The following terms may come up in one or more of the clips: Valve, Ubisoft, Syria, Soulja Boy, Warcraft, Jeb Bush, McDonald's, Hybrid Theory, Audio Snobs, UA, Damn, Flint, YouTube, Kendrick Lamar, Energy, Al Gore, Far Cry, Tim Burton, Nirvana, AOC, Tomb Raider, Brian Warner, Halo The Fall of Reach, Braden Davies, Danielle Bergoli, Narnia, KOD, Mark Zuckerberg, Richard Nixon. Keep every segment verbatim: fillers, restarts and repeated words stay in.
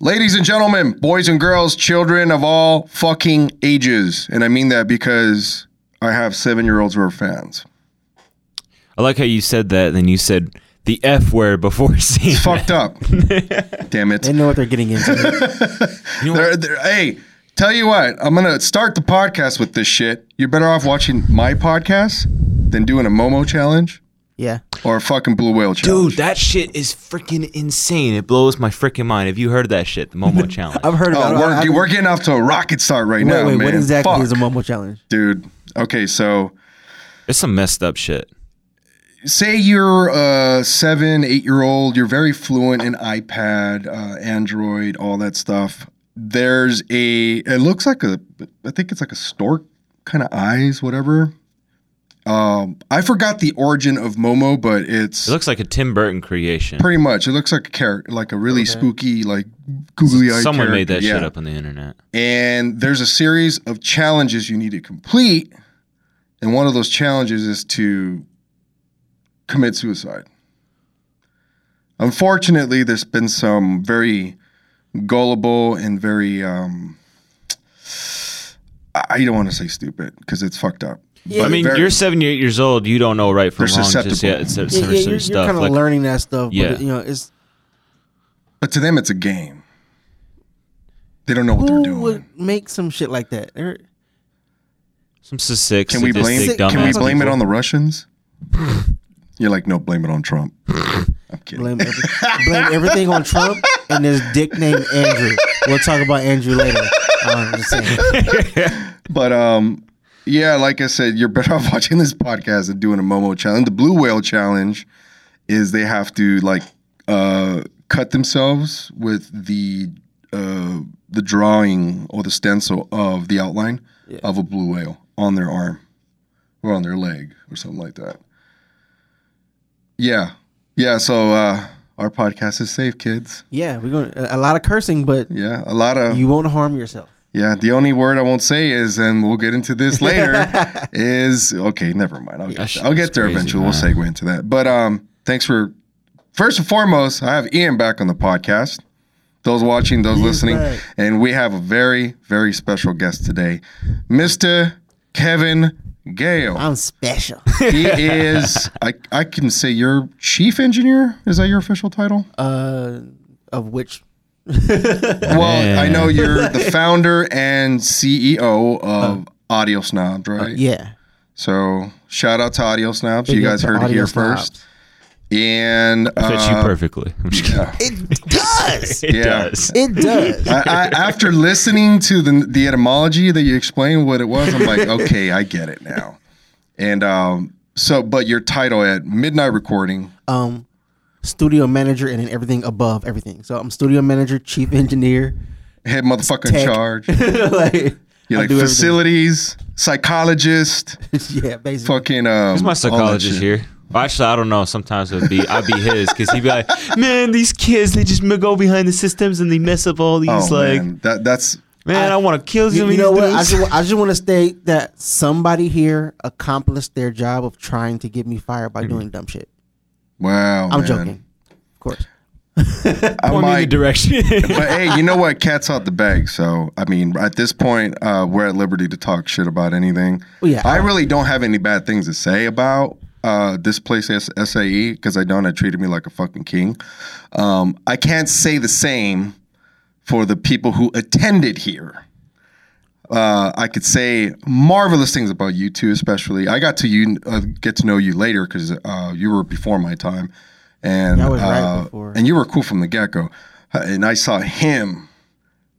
Ladies and gentlemen, boys and girls, children of all fucking ages. And I mean that because I have seven-year-olds who are fans. I like how you said that, and then you said the F word before seeing It's fucked that. Up. Damn it. They know what they're getting into. You know they're, they're, hey, tell you what, I'm going to start the podcast with this shit. You're better off watching my podcast than doing a Momo challenge. Yeah. Or a fucking blue whale challenge. Dude, that shit is freaking insane. It blows my freaking mind. Have you heard of that shit, the Momo challenge? I've heard about oh, it. We're, I, dude, I, we're getting off to a rocket start right wait, now, wait, man. What exactly Fuck. is a Momo challenge? Dude, okay, so. It's some messed up shit. Say you're a seven, eight-year-old. You're very fluent in iPad, uh, Android, all that stuff. There's a, it looks like a, I think it's like a stork kind of eyes, whatever. Um, I forgot the origin of Momo, but it's... It looks like a Tim Burton creation. Pretty much. It looks like a character, like a really okay. spooky, like googly-eyed Someone character. made that yeah. shit up on the internet. And there's a series of challenges you need to complete, and one of those challenges is to commit suicide. Unfortunately, there's been some very gullible and very... Um, I don't want to say stupid, because it's fucked up. Yeah, I mean, very, you're seven, eight years old. You don't know right from wrong. Just yet. It's, it's, yeah, yeah, you're, you're kind of like, learning that stuff. But yeah, it, you know, it's. But to them, it's a game. They don't know what they're doing. Who would make some shit like that? They're, some sick, can we blame? Can we blame it on the Russians? You're like, no, blame it on Trump. I'm kidding. Blame, every, blame everything on Trump and this dick named Andrew. We'll talk about Andrew later. I'm just saying. But um. Yeah, like I said, you're better off watching this podcast than doing a Momo challenge. The blue whale challenge is they have to like uh, cut themselves with the uh, the drawing or the stencil of the outline yeah. of a blue whale on their arm or on their leg or something like that. Yeah, yeah. So uh, our podcast is safe, kids. Yeah, we're going a lot of cursing, but yeah, a lot of you won't harm yourself. Yeah, the only word I won't say is, and we'll get into this later, is, okay, never mind. I'll get, I'll get there crazy, eventually. Man. We'll segue into that. But um, thanks for, first and foremost, I have Ian back on the podcast. Those watching, those He's listening. Back. And we have a very, very special guest today, Mister Kevin Gale. I'm special. He is, I, I can say you're chief engineer? Is that your official title? Uh, of which well, yeah. I know you're the founder and C E O of um, Audio Snobs, right? Uh, yeah. So shout out to Audio Snobs. It you guys heard it here snobs. first. And uh, fits you perfectly. Yeah. It does. It yeah. does. It does. I, I, after listening to the the etymology that you explained what it was, I'm like, okay, I get it now. And um, so, but your title at Midnight Recording. Um. Studio manager and then everything above everything. So I'm studio manager, chief engineer, head motherfucker in charge. like, You're like facilities, everything. Psychologist. Yeah, basically. Fucking. Um, Who's my psychologist here? Well, actually, I don't know. Sometimes it'd be I'd be his because he'd be like, "Man, these kids, they just go behind the systems and they mess up all these oh, like." Man. That that's. Man, I, I want to kill you. You know what? I just, I just want to state that somebody here accomplished their job of trying to get me fired by mm-hmm. doing dumb shit. Wow, I'm man. joking, of course. I might direction, but hey, you know what? Cat's out the bag. So I mean, at this point, uh, we're at liberty to talk shit about anything. Well, yeah, I, I really don't have any bad things to say about uh, this place, S A E, because I don't. It treated me like a fucking king. Um, I can't say the same for the people who attended here. Uh, I could say marvelous things about you two, especially. I got to you uh, get to know you later because uh, you were before my time, and I was uh, right before. And you were cool from the get-go. And I saw him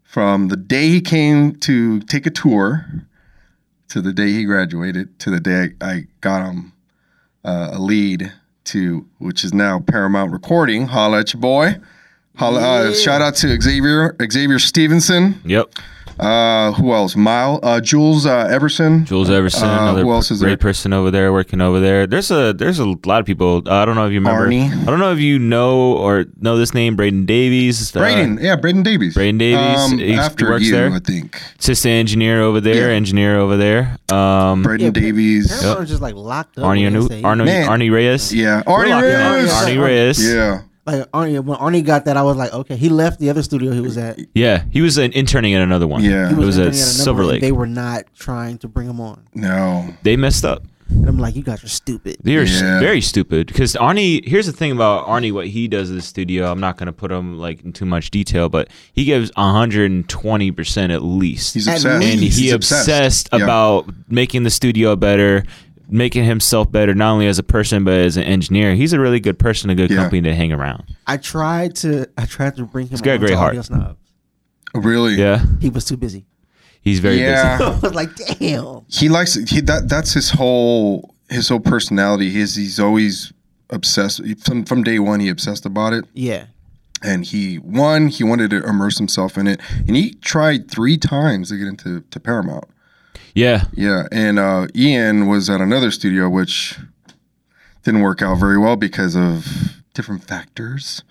from the day he came to take a tour to the day he graduated to the day I, I got him uh, a lead to, which is now Paramount Recording. Holla at your boy! Holla! Yeah. Uh, shout out to Xavier Xavier Stevenson. Yep. Uh, who else? Mile, uh, Jules uh, Everson. Jules Everson. Uh, another who else is great there? person over there working over there. There's a there's a lot of people. Uh, I don't know if you remember. Arnie. I don't know if you know or know this name. Braden Davies. Braden, uh, yeah, Braden Davies. Braden Davies. Um, he after works you, there. I think. Assistant engineer over there. Yeah. Engineer over there. Um, Braden yeah, Davies. Yep. Just like locked up. Arnie, Arnie, Arnie, Arnie Reyes. Yeah, Arnie Reyes. Arnie Reyes. Yeah. Like Arnie, when Arnie got that, I was like, okay. He left the other studio he was at. Yeah, he was an interning at another one. Yeah, he was it was a Silver Lake. They were not trying to bring him on. No, they messed up. And I'm like, you guys are stupid. They're yeah. very stupid because Arnie. Here's the thing about Arnie: what he does in the studio, I'm not going to put him like in too much detail, but he gives one hundred twenty percent at least. He's obsessed, and he's he obsessed, obsessed yeah. about making the studio better. Making himself better, not only as a person but as an engineer. He's a really good person, a good yeah. company to hang around. I tried to, I tried to bring him. He's got a great heart. Audio Snobs. Really? Yeah. He was too busy. He's very yeah. busy. I was like, damn. He likes he that. That's his whole his whole personality. He's he's always obsessed. From from day one, he obsessed about it. Yeah. And he one he wanted to immerse himself in it, and he tried three times to get into to Paramount. Yeah. Yeah. And uh, Ian was at another studio, which didn't work out very well because of different factors.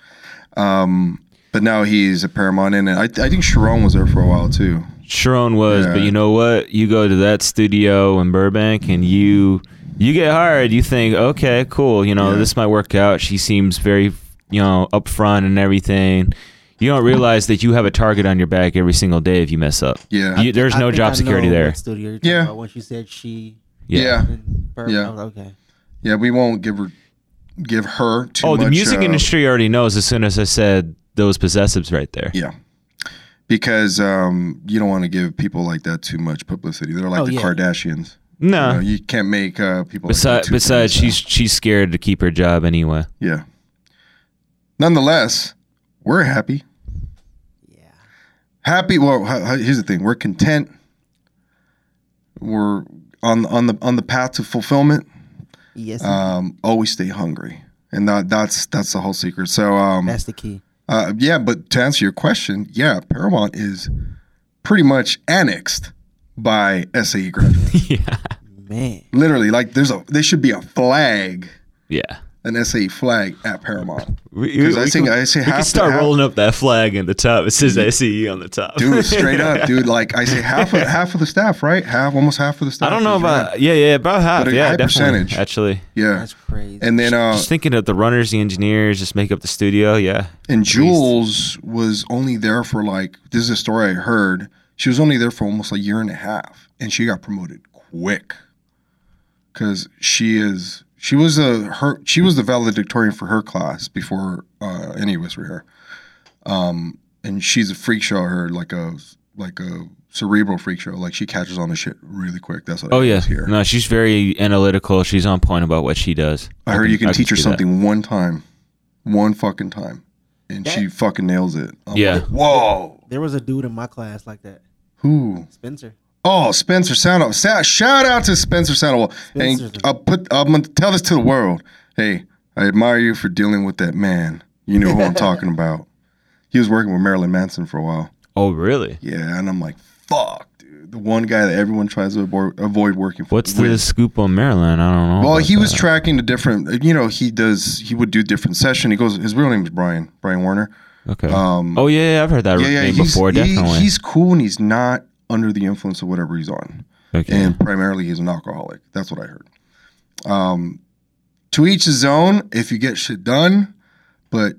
Um, but now he's a Paramount. And I, th- I think Sharon was there for a while, too. Sharon was. Yeah. But you know what? You go to that studio in Burbank and you you get hired. You think, okay, cool. You know, yeah. this might work out. She seems very, you know, upfront and everything. You don't realize that you have a target on your back every single day if you mess up. Yeah, you, there's I no job I security there. Studio yeah, about when she said she. Yeah, yeah. yeah. Okay. Yeah, we won't give her, give her too. Oh, much, the music uh, industry already knows as soon as I said those possessives right there. Yeah, because um, you don't want to give people like that too much publicity. They're like oh, the yeah. Kardashians. No, you know, you can't make uh, people. Besides, like besides, she's she's scared to keep her job anyway. Yeah. Nonetheless, we're happy. Happy. Well, here's the thing. We're content. We're on on the on the path to fulfillment. Yes. Um, always stay hungry, and that, that's that's the whole secret. So um, that's the key. Uh, yeah, but to answer your question, yeah, Paramount is pretty much annexed by S A E graduates. yeah, man. Literally, like there's a there should be a flag. Yeah. An S A E flag at Paramount. Because I think I say half. We can start half, rolling up that flag at the top. It says S A E on the top. Dude, straight up, dude. Like I say, half of, half of the staff, right? Half, almost half of the staff. I don't know about. Right? Yeah, yeah, about half. But a yeah, high percentage, actually. Yeah, that's crazy. And then uh, just thinking of the runners, the engineers, just make up the studio. Yeah. And Jules was only there for like. This is a story I heard. She was only there for almost a year and a half, and she got promoted quick. Because she is. She was a her. She was the valedictorian for her class before uh, any of us were here, um, and she's a freak show. Her like a like a cerebral freak show. Like she catches on to shit really quick. That's what. Oh I yeah. Here. No, she's very analytical. She's on point about what she does. I, I heard can, you can I teach can her something that. one time, one fucking time, and that, she fucking nails it. I'm yeah. Like, whoa. There was a dude in my class like that. Who? Spencer. Oh, Spencer Sandoval. Shout out to Spencer Sandoval. Spencer's and I'll put, I'm going to tell this to the world. Hey, I admire you for dealing with that man. You know who I'm talking about. He was working with Marilyn Manson for a while. Oh, really? Yeah, and I'm like, fuck, dude. The one guy that everyone tries to avoid, avoid working for. What's the scoop on Marilyn? I don't know. Well, he that. was tracking the different, you know, he does, he would do different sessions. He goes, his real name is Brian, Brian Warner. Okay. Um, oh, yeah, yeah, I've heard that yeah, yeah, name before, definitely. He, he's cool and he's not under the influence of whatever he's on. Okay. And primarily he's an alcoholic. That's what I heard. Um, to each his own, if you get shit done, but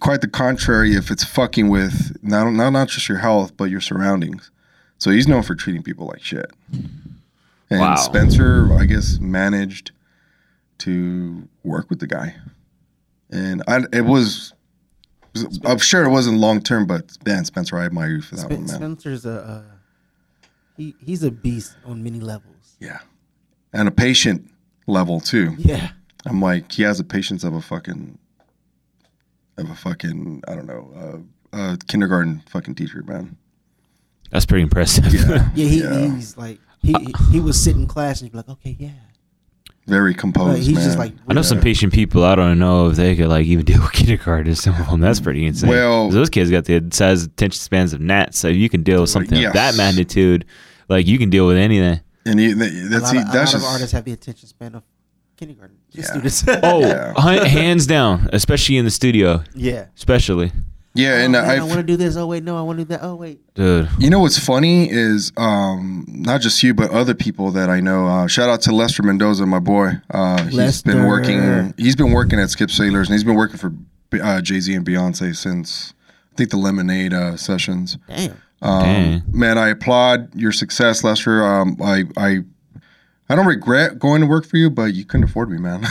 quite the contrary if it's fucking with not, not, not just your health, but your surroundings. So he's known for treating people like shit. And wow. Spencer, I guess, managed to work with the guy. And I, it was... I'm sure it wasn't long term, but man, Spencer, I admire you for that Sp- one, man. Spencer's a uh, he, he's a beast on many levels. Yeah, and a patient level too. Yeah, I'm like he has a patience of a fucking of a fucking I don't know uh, uh, kindergarten fucking teacher, man. That's pretty impressive. Yeah, yeah, he, yeah. he's like he he was sitting in class and he'd be like, okay, yeah. Very composed, he's man. Just like, I know some patient people. I don't know if they could like even deal with kindergarten or something. That's pretty insane. Well, those kids got the size attention spans of gnats, so you can deal with something yes. of that magnitude. Like you can deal with anything. And he, that's a lot, he, that's of, a lot just, of artists have the attention span of kindergarten yeah. students. oh, yeah. Hands down, especially in the studio. Yeah, especially. Yeah, oh, and man, I want to do this. Oh wait, no, I want to do that. Oh wait, dude. You know what's funny is um, not just you, but other people that I know. Uh, shout out to Lester Mendoza, my boy. Uh, he's Lester. been working. He's been working at Skip Sailor's, and he's been working for uh, Jay-Z and Beyonce since I think the Lemonade uh, sessions. Damn. Um, Damn. Man, I applaud your success, Lester. Um, I, I, I don't regret going to work for you, but you couldn't afford me, man.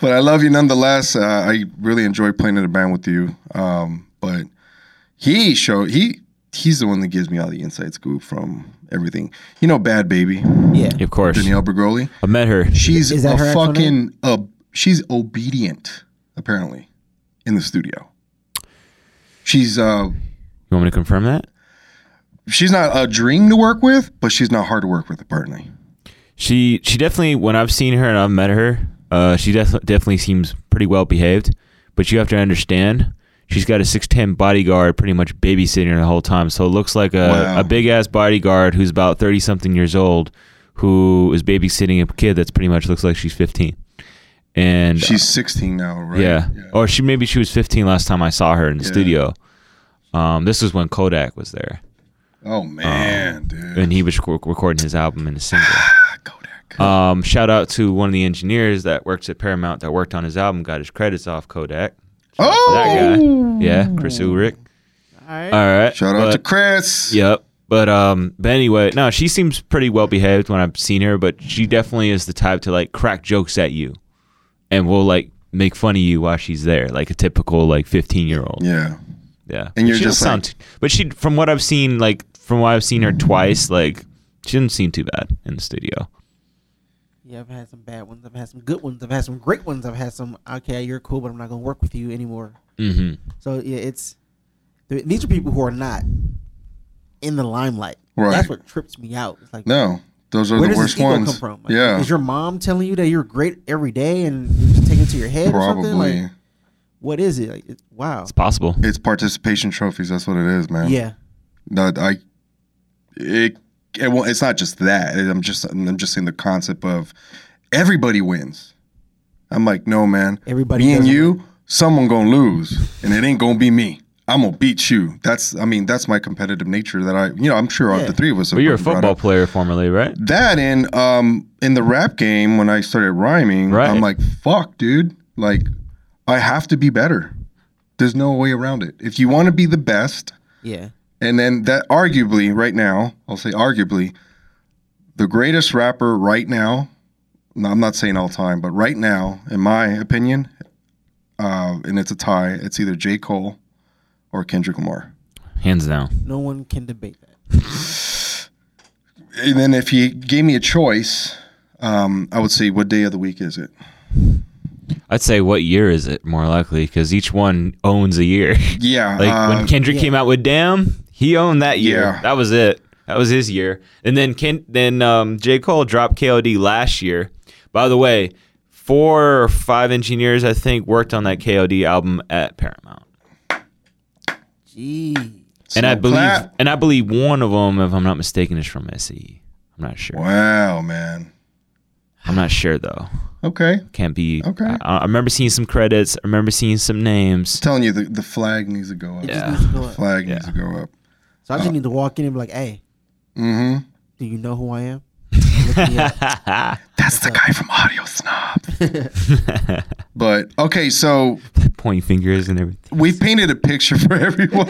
But I love you nonetheless. Uh, I really enjoyed playing in a band with you. Um, but he showed he he's the one that gives me all the inside scoop from everything. You know, Bad Baby. Yeah, of course. Danielle Bergoli. I met her. She's Is that a her fucking uh, she's obedient apparently in the studio. She's. Uh, You want me to confirm that? She's not a dream to work with, but she's not hard to work with, apparently. She she definitely, when I've seen her and I've met her, uh, she def- definitely seems pretty well behaved. But you have to understand, she's got a six ten bodyguard pretty much babysitting her the whole time. So it looks like a, wow. a big-ass bodyguard who's about thirty-something years old who is babysitting a kid that's pretty much looks like she's fifteen. And she's sixteen now, right? Yeah. yeah. Or she maybe she was fifteen last time I saw her in the yeah. studio. Um, this was when Kodak was there. Oh man, um, dude! And he was rec- recording his album in a single. Kodak. Um, shout out to one of the engineers that works at Paramount that worked on his album, got his credits off Kodak. Shout oh, that guy. Yeah, Chris Ulrich. All right. All right. Shout but, out to Chris. Yep. But um, but anyway, no, she seems pretty well behaved when I've seen her, but she definitely is the type to like crack jokes at you, and will like make fun of you while she's there, like a typical like fifteen year old. Yeah. Yeah, and you're she just sound, like, but she, from what I've seen, like from what I've seen her twice, like she didn't seem too bad in the studio. Yeah, I've had some bad ones. I've had some good ones. I've had some great ones. I've had some. Okay, you're cool, but I'm not gonna work with you anymore. Mm-hmm. So yeah, it's these are people who are not in the limelight. Right. That's what trips me out. It's like no, those are the worst ones. Where does this ego come from? Like, yeah, is your mom telling you that you're great every day and you just take it to your head? Probably. Or something? Like, what is it? Like, it's, wow. It's possible. It's participation trophies. That's what it is, man. Yeah. No, I. It, it well, it's not just that. I'm just I'm just saying the concept of everybody wins. I'm like, no, man. Everybody. Me and you, win. Someone gonna lose, and it ain't gonna be me. I'm gonna beat you. That's I mean that's my competitive nature that I you know I'm sure yeah. the three of us. But you're a football player formerly, right? That and um in the rap game when I started rhyming, right. I'm like, fuck, dude, like. I have to be better. There's no way around it. If you want to be the best, yeah. And then that arguably right now, I'll say arguably, the greatest rapper right now, no, I'm not saying all time, but right now, in my opinion, uh, and it's a tie, it's either J. Cole or Kendrick Lamar. Hands down. No one can debate that. And then if you gave me a choice, um, I would say, what day of the week is it? I'd say what year is it more likely because each one owns a year. Yeah. Like uh, when Kendrick yeah. came out with Damn, he owned that year. Yeah. That was it. That was his year. And then Ken, then um, J. Cole dropped K O D last year. By the way, four or five engineers, I think, worked on that K O D album at Paramount. Gee. And I believe, clap. and I believe one of them, if I'm not mistaken, is from S A E. I'm not sure. Wow, man. I'm not sure though. Okay. Can't be. Okay. I, I remember seeing some credits. I remember seeing some names. I'm telling you, the, the flag needs to go up. Yeah. Needs to go up. The flag yeah. needs to go up. So I just uh, need to walk in and be like, hey, mm-hmm. do you know who I am? That's What's the up? guy from Audio Snobs. But, okay, so. Point fingers and everything. We've painted a picture for everyone.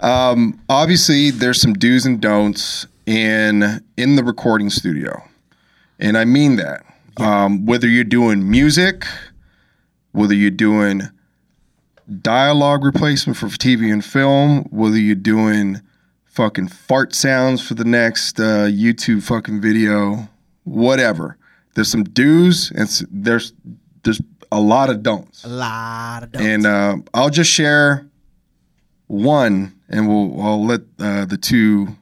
um, obviously, there's some do's and don'ts in in the recording studio. And I mean that. Yeah. Um, whether you're doing music, whether you're doing dialogue replacement for T V and film, whether you're doing fucking fart sounds for the next uh, YouTube fucking video, whatever. There's some do's and there's there's a lot of don'ts. A lot of don'ts. And uh, I'll just share one, and we'll I'll let uh, the two.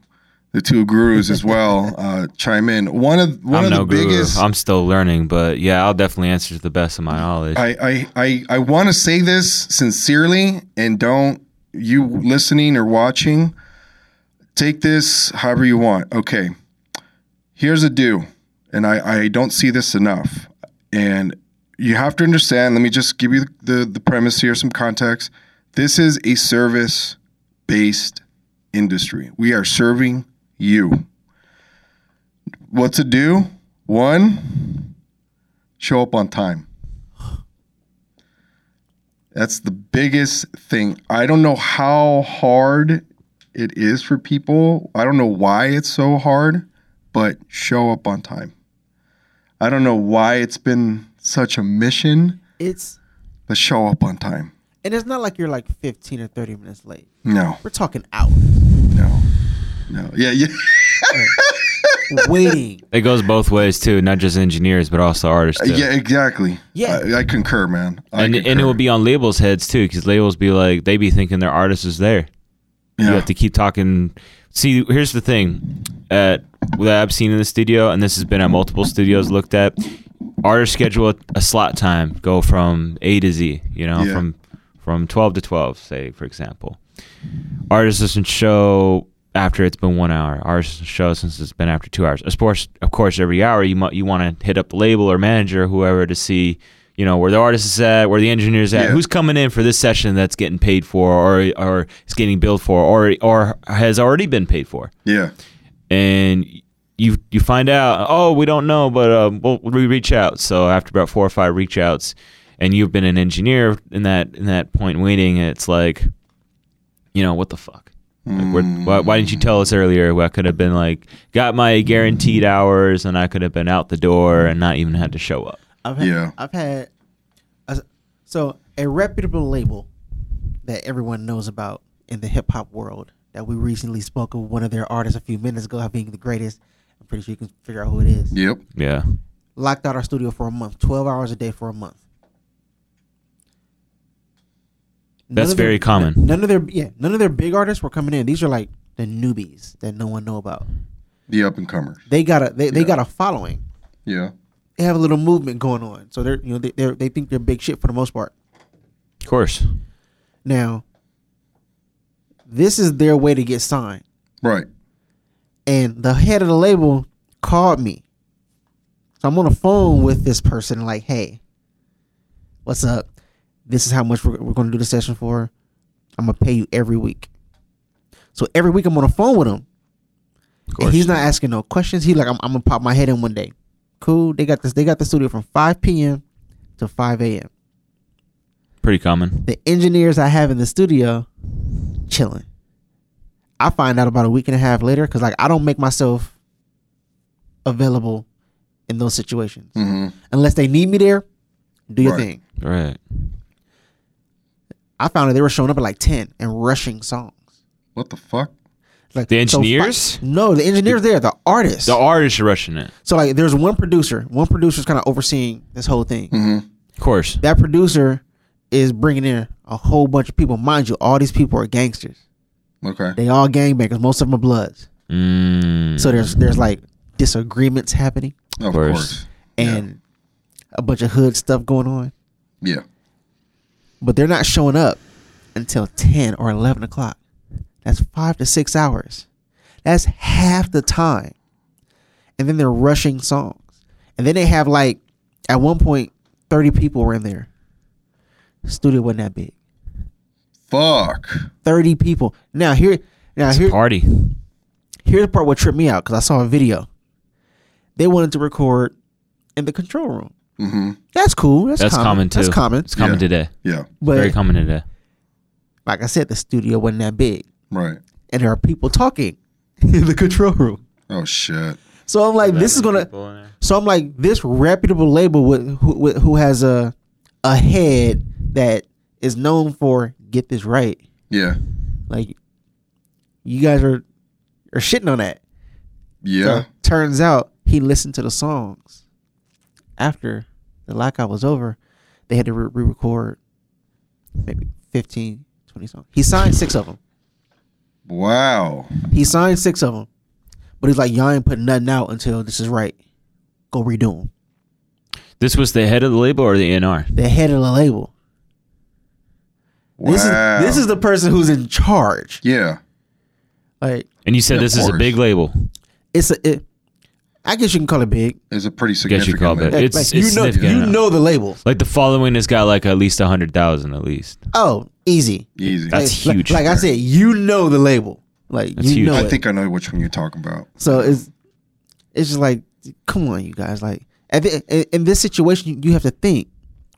The two gurus as well uh, chime in. One of one I'm of no the biggest. Guru. I'm still learning, but yeah, I'll definitely answer to the best of my knowledge. I I, I, I want to say this sincerely, and don't you listening or watching take this however you want. Okay, here's a do, and I, I don't see this enough, and you have to understand. Let me just give you the the, the premise here, some context. This is a service-based industry. We are serving you. What to do? One, show up on time. That's the biggest thing. I don't know how hard it is for people. I don't know why it's so hard, but show up on time. I don't know why it's been such a mission. It's but show up on time. And it's not like you're like fifteen or thirty minutes late. No. We're talking hours. No. No. Yeah, yeah. Waiting. It goes both ways too, not just engineers, but also artists. Too. Yeah, exactly. Yeah, I, I concur, man. I and concur. And it would be on labels' heads too, because labels be like, they be thinking their artist is there. Yeah. You have to keep talking. See, here's the thing at, that I've seen in the studio, and this has been at multiple studios looked at. Artists schedule a slot time, go from A to Z. You know, yeah. from from twelve to twelve, say for example. Artists doesn't show. After it's been one hour, our show since it's been after two hours. Of course, of course, every hour you mu- you want to hit up the label or manager or whoever to see, you know, where the artist is at, where the engineer is at, yeah. who's coming in for this session that's getting paid for or or is getting billed for or or has already been paid for. Yeah, and you you find out, oh, we don't know, but uh, we'll, we reach out. So after about four or five reach outs, and you've been an engineer in that in that point waiting, and it's like, you know, what the fuck. Like we're, why, why didn't you tell us earlier? I could have been like, got my guaranteed hours, and I could have been out the door and not even had to show up. I've had, yeah, I've had a, so a reputable label that everyone knows about in the hip hop world that we recently spoke of one of their artists a few minutes ago being the greatest. I'm pretty sure you can figure out who it is. Yep. Yeah. Locked out our studio for a month, twelve hours a day for a month. None That's their, very common. None of their yeah, none of their big artists were coming in. These are like the newbies that no one know about. The up and comers. They got a they, yeah. they got a following. Yeah. They have a little movement going on. So they're you know they they're, they think they're big shit for the most part. Of course. Now, this is their way to get signed. Right. And the head of the label called me. So I'm on the phone with this person like, "Hey, what's up? This is how much we're, we're going to do the session for. I'm going to pay you every week." So every week I'm on the phone with him. And he's not asking no questions. He's like, I'm, I'm going to pop my head in one day. Cool. They got this. They got the studio from five p.m. to five a.m. Pretty common. The engineers I have in the studio, chilling. I find out about a week and a half later because like I don't make myself available in those situations. Mm-hmm. Unless they need me there, do your right. thing. Right. I found that they were showing up at like ten and rushing songs. What the fuck? Like the engineers? So fi- no, the engineers the, there, the artists. The artists are rushing it. So like there's one producer. One producer's kind of overseeing this whole thing. Mm-hmm. Of course. That producer is bringing in a whole bunch of people. Mind you, all these people are gangsters. Okay. They all gangbangers. Most of them are bloods. Mm. So there's there's like disagreements happening. Of course. And yeah. a bunch of hood stuff going on. Yeah. But they're not showing up until ten or eleven o'clock. That's five to six hours. That's half the time. And then they're rushing songs. And then they have like, at one point, thirty people were in there. The studio wasn't that big. Fuck. thirty people. Now here, now it's here. Party. Here's the part what tripped me out because I saw a video. They wanted to record in the control room. Mm-hmm. That's cool. That's, That's common. common too. That's common. It's common yeah. today. Yeah, but very common today. Like I said, the studio wasn't that big, right? And there are people talking in the control room. Oh shit! So I'm like, this is gonna. So I'm like, this reputable label with who, with, who has a a head that is known for get this right. Yeah. Like, you guys are are shitting on that. Yeah. So, turns out he listened to the songs. After the lockout was over, they had to re-record maybe fifteen, twenty songs. He signed six of them. Wow. He signed six of them. But he's like, y'all ain't putting nothing out until this is right. Go redo them. This was the head of the label or the A and R? The head of the label. Wow. This is, this is the person who's in charge. Yeah. Like, and you said this is a big label. It's a... It, I guess you can call it big. It's a pretty significant you label. It. It's, like, it's you know, significant. You enough. Know the label. Like the following has got like at least one hundred thousand at least. Oh, easy. Easy. That's like, huge. Like, like I said, you know the label. Like That's you huge. know I it. think I know which one you're talking about. So it's it's just like, come on, you guys. Like at the, in this situation, you have to think,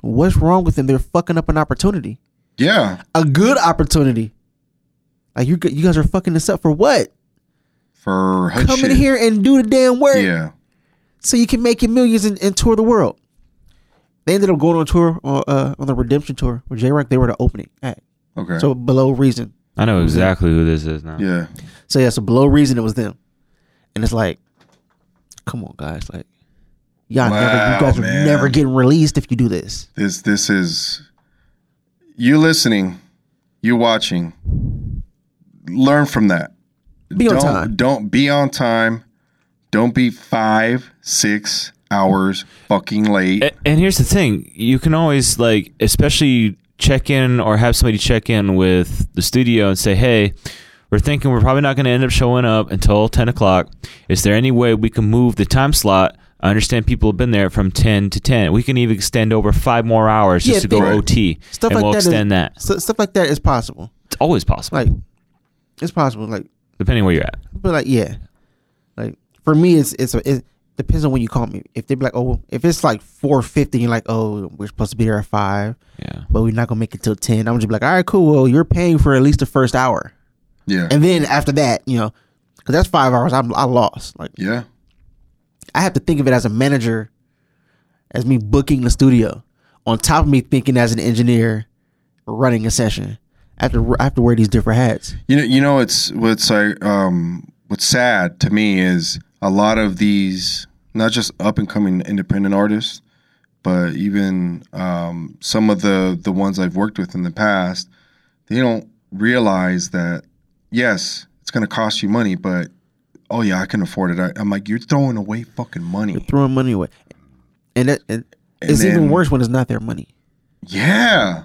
what's wrong with them? They're fucking up an opportunity. Yeah. A good opportunity. Like you you guys are fucking this up for what? For her Come shit. in here and do the damn work. Yeah. So you can make your millions and, and tour the world. They ended up going on tour uh, on the Redemption tour with J-Rock. They were the opening act. Okay. So Below Reason. I know exactly who this is now. Yeah. So yeah, so Below Reason, it was them. And it's like, come on, guys. Like, y'all wow, never, you guys man. are never getting released if you do this. This, this is, you listening, you watching, learn from that. Be on don't, time. Don't be on time. Don't be five, six hours fucking late. And, and here's the thing. You can always, like, especially check in or have somebody check in with the studio and say, hey, we're thinking we're probably not going to end up showing up until ten o'clock. Is there any way we can move the time slot? I understand people have been there from ten to ten. We can even extend over five more hours just yeah, to go right. O T. Stuff and like we'll that extend is, that. So, stuff like that is possible. It's always possible. Like, it's possible. Like, depending where you're at. But like, yeah. Like, for me, it's it's a, it depends on when you call me. If they be like, oh, if it's like four fifty, you're like, oh, we're supposed to be there at five. Yeah. But we're not going to make it till ten. I'm just be like, all right, cool. Well, you're paying for at least the first hour. Yeah. And then after that, you know, because that's five hours I'm, I lost. Like, yeah. I have to think of it as a manager, as me booking the studio, on top of me thinking as an engineer running a session. I have, to, I have to wear these different hats. You know, you know, it's what's like, um, what's sad to me is a lot of these, not just up and coming independent artists, but even um, some of the the ones I've worked with in the past, they don't realize that yes, it's going to cost you money, but oh yeah, I can afford it. I, I'm like, you're throwing away fucking money. You're throwing money away, and, it, and, and it's then, even worse when it's not their money. Yeah.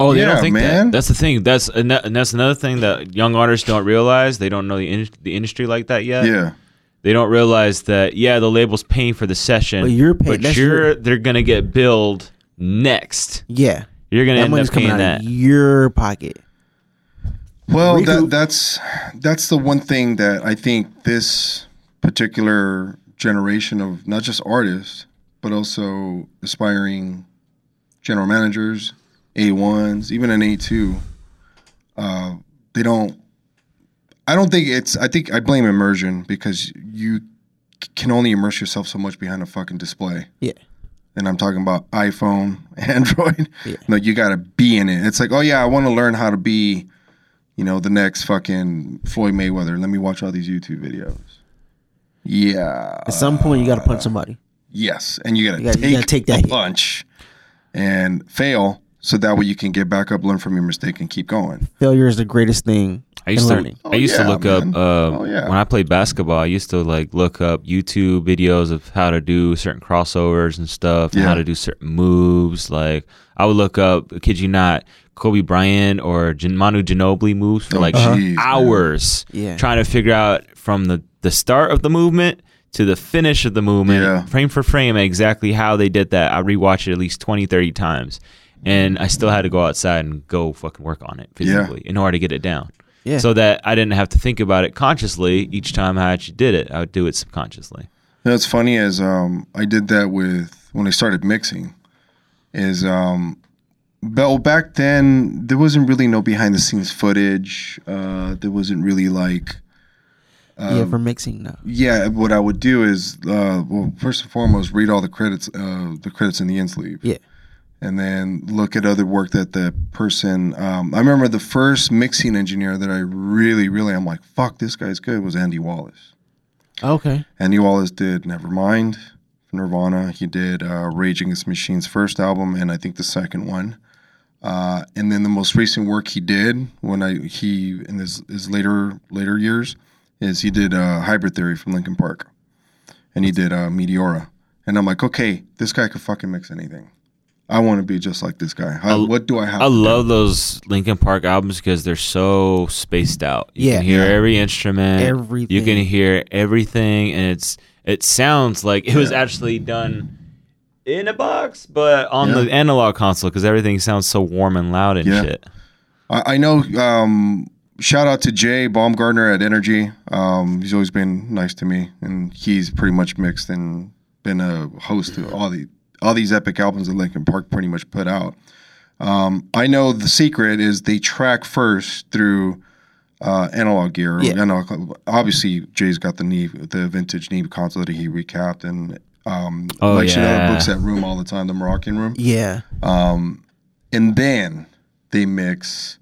Oh, they yeah, don't think man. that. That's the thing. That's and, that, and that's another thing that young artists don't realize. They don't know the in, the industry like that yet. Yeah, they don't realize that. Yeah, the label's paying for the session, but you're paying. But you're, your, they're gonna get billed next. Yeah, you're gonna that end money's up paying coming out that of your pocket. Well, that, that's that's the one thing that I think this particular generation of not just artists but also aspiring general managers. A ones, even an A two, uh, they don't, I don't think it's, I think I blame immersion because you can only immerse yourself so much behind a fucking display. Yeah. And I'm talking about iPhone, Android. Yeah. No, you got to be in it. It's like, oh yeah, I want to learn how to be, you know, the next fucking Floyd Mayweather. Let me watch all these YouTube videos. Yeah. At some point you got to punch somebody. Yes. And you got to take, take that punch and fail. So that way you can get back up, learn from your mistake, and keep going. Failure is the greatest thing I used in to, learning. I used oh, yeah, to look man. up, uh, oh, yeah. when I played basketball, I used to like look up YouTube videos of how to do certain crossovers and stuff, yeah. and how to do certain moves. Like I would look up, I kid you not, Kobe Bryant or Gen- Manu Ginobili moves for oh, like geez, hours yeah. trying to figure out from the, the start of the movement to the finish of the movement, yeah. frame for frame, exactly how they did that. I rewatched it at least twenty, thirty times. And I still had to go outside and go fucking work on it physically yeah. in order to get it down. Yeah. So that I didn't have to think about it consciously each time I actually did it. I would do it subconsciously. You know, it's funny as um, I did that with when I started mixing. Is um, well, back then, there wasn't really no behind-the-scenes footage. Uh, there wasn't really like... Uh, yeah, for mixing, no. Yeah, what I would do is, uh, well, first and foremost, read all the credits, uh, the credits in the end sleeve. Yeah. And then look at other work that the person, um, I remember the first mixing engineer that I really, really, I'm like, fuck, this guy's good, was Andy Wallace. Okay. Andy Wallace did Nevermind, Nirvana. He did uh, Rage Against the Machine's first album and I think the second one. Uh, and then the most recent work he did when I he in his, his later later years is he did uh, Hybrid Theory from Linkin Park. And he did uh, Meteora. And I'm like, okay, this guy could fucking mix anything. I want to be just like this guy. How, I, what do I have? I love those Linkin Park albums because they're so spaced out. You yeah, can hear yeah. every instrument. Everything. You can hear everything, and it's it sounds like it was actually done in a box, but on yeah. the analog console, because everything sounds so warm and loud and yeah. shit. I, I know. Um, shout out to Jay Baumgartner at Energy. Um, he's always been nice to me, and he's pretty much mixed and been a host to all the all these epic albums that Linkin Park pretty much put out. Um, I know the secret is they track first through uh, analog gear. Yeah. Analog, obviously, Jay's got the Neve, the vintage Neve console that he recapped, and um, oh, like yeah. you know, books that room all the time, the Moroccan room. Yeah. Um, and then they mix.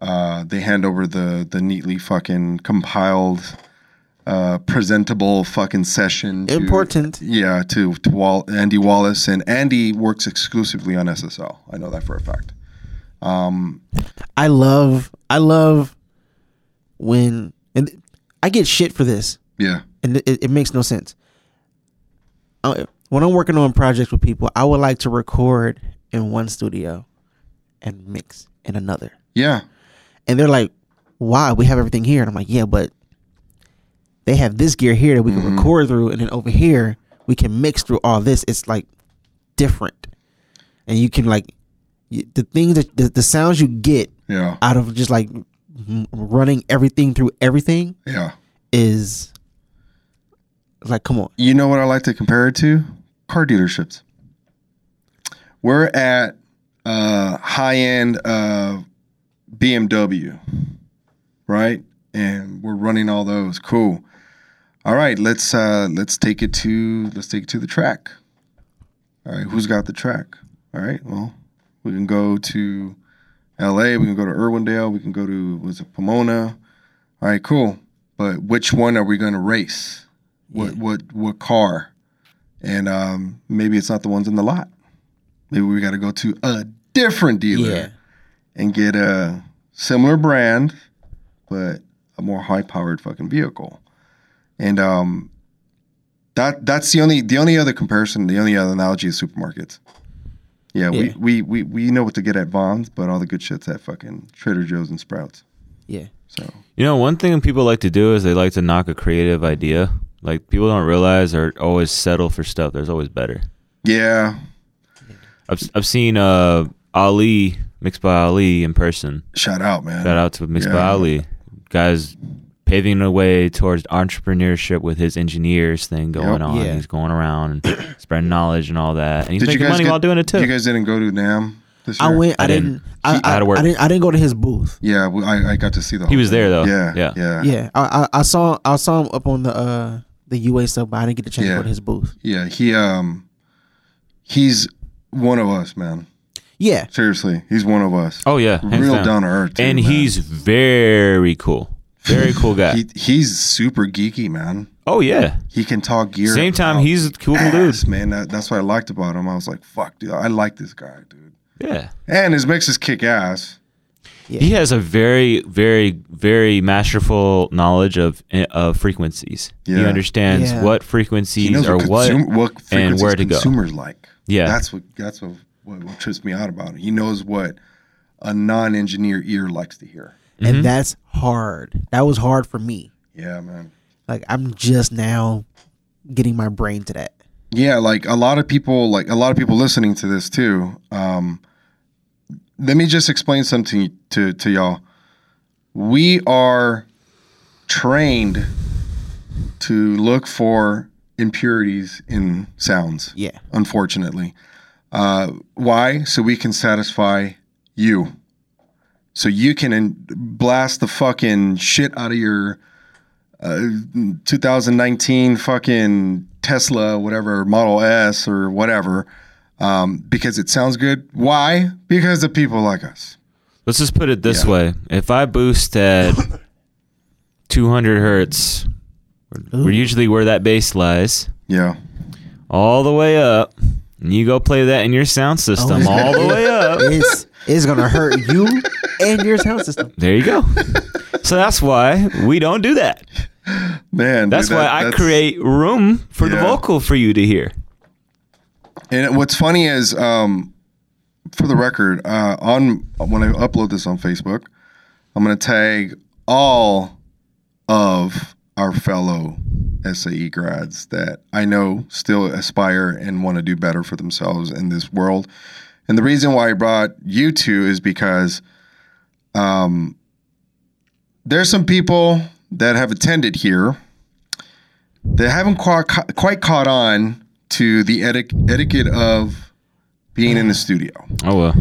Uh, they hand over the the neatly fucking compiled, uh, presentable fucking session. To, Important. Yeah, to, to Wall, Andy Wallace. And Andy works exclusively on S S L. I know that for a fact. Um, I love, I love when, and I get shit for this. Yeah. And it, it makes no sense. I, when I'm working on projects with people, I would like to record in one studio and mix in another. Yeah. And they're like, why? We have everything here. And I'm like, yeah, but they have this gear here that we can mm-hmm. record through. And then over here, we can mix through all this. It's like different. And you can like, the things that the, the sounds you get yeah. out of just like running everything through everything yeah. is like, come on. You know what I like to compare it to? Car dealerships. We're at uh, high end uh B M W, right? And we're running all those. Cool. All right, let's uh, let's take it to let's take it to the track. All right, who's got the track? All right, well, we can go to L A. We can go to Irwindale. We can go to was it Pomona? All right, cool. But which one are we going to race? What yeah. what what car? And um, maybe it's not the ones in the lot. Maybe we got to go to a different dealer. Yeah. And get a similar brand, but a more high-powered fucking vehicle. And um, that that's the only the only other comparison, the only other analogy is supermarkets. Yeah, yeah. We, we, we, we know what to get at Vons, but all the good shit's at fucking Trader Joe's and Sprouts. Yeah. So you know, one thing people like to do is they like to knock a creative idea. Like, people don't realize or always settle for stuff. There's always better. Yeah. I've, I've seen uh, Ali... Mixed by Ali in person. Shout out, man. Shout out to Mixed yeah. by Ali. Guys paving the way towards entrepreneurship with his engineers thing going yep. on. Yeah. He's going around and spreading knowledge and all that. And he's Did making money get, while doing it too. You guys didn't go to Damn this year? I went. I, I didn't. didn't I, I had to work. I didn't, I didn't go to his booth. Yeah, I, I got to see the whole He was thing. There though. Yeah, yeah, yeah. yeah. I, I, I saw I saw him up on the uh, the U A stuff, but I didn't get the chance yeah. to go to his booth. Yeah, he um, he's one of us, man. Yeah. Seriously, he's one of us. Oh, yeah. Real down, down to earth. Too, and man. He's very cool. Very cool guy. he, he's super geeky, man. Oh, yeah. He can talk gear. Same time, he's a cool ass, dude. Man, that, that's what I liked about him. I was like, fuck, dude. I like this guy, dude. Yeah. And his mixes kick ass. Yeah. He has a very, very, very masterful knowledge of of frequencies. Yeah. He understands yeah. what frequencies are what, consumer, what frequencies and where to go. Consumers like. Yeah. That's what. That's what. What, what trips me out about it. He knows what a non-engineer ear likes to hear. And mm-hmm. that's hard. That was hard for me. Yeah, man. Like, I'm just now getting my brain to that. Yeah, like a lot of people, like a lot of people listening to this too. Um, let me just explain something to, to y'all. We are trained to look for impurities in sounds. Yeah. Unfortunately. Uh, why? So we can satisfy you. So you can in- blast the fucking shit out of your uh, two thousand nineteen fucking Tesla, whatever, Model S or whatever, um, because it sounds good. Why? Because of people like us. Let's just put it this yeah. way. If I boost at two hundred hertz, we're usually where that bass lies. Yeah. All the way up. And you go play that in your sound system oh, all the way up. It's, it's going to hurt you and your sound system. There you go. So that's why we don't do that. Man, That's dude, why that, I that's, create room for yeah. the vocal for you to hear. And what's funny is, um, for the record, uh, on when I upload this on Facebook, I'm going to tag all of our fellow S A E grads that I know still aspire and want to do better for themselves in this world. And the reason why I brought you two is because um, there's some people that have attended here that haven't quite, quite caught on to the etic- etiquette of being in the studio. Oh, well.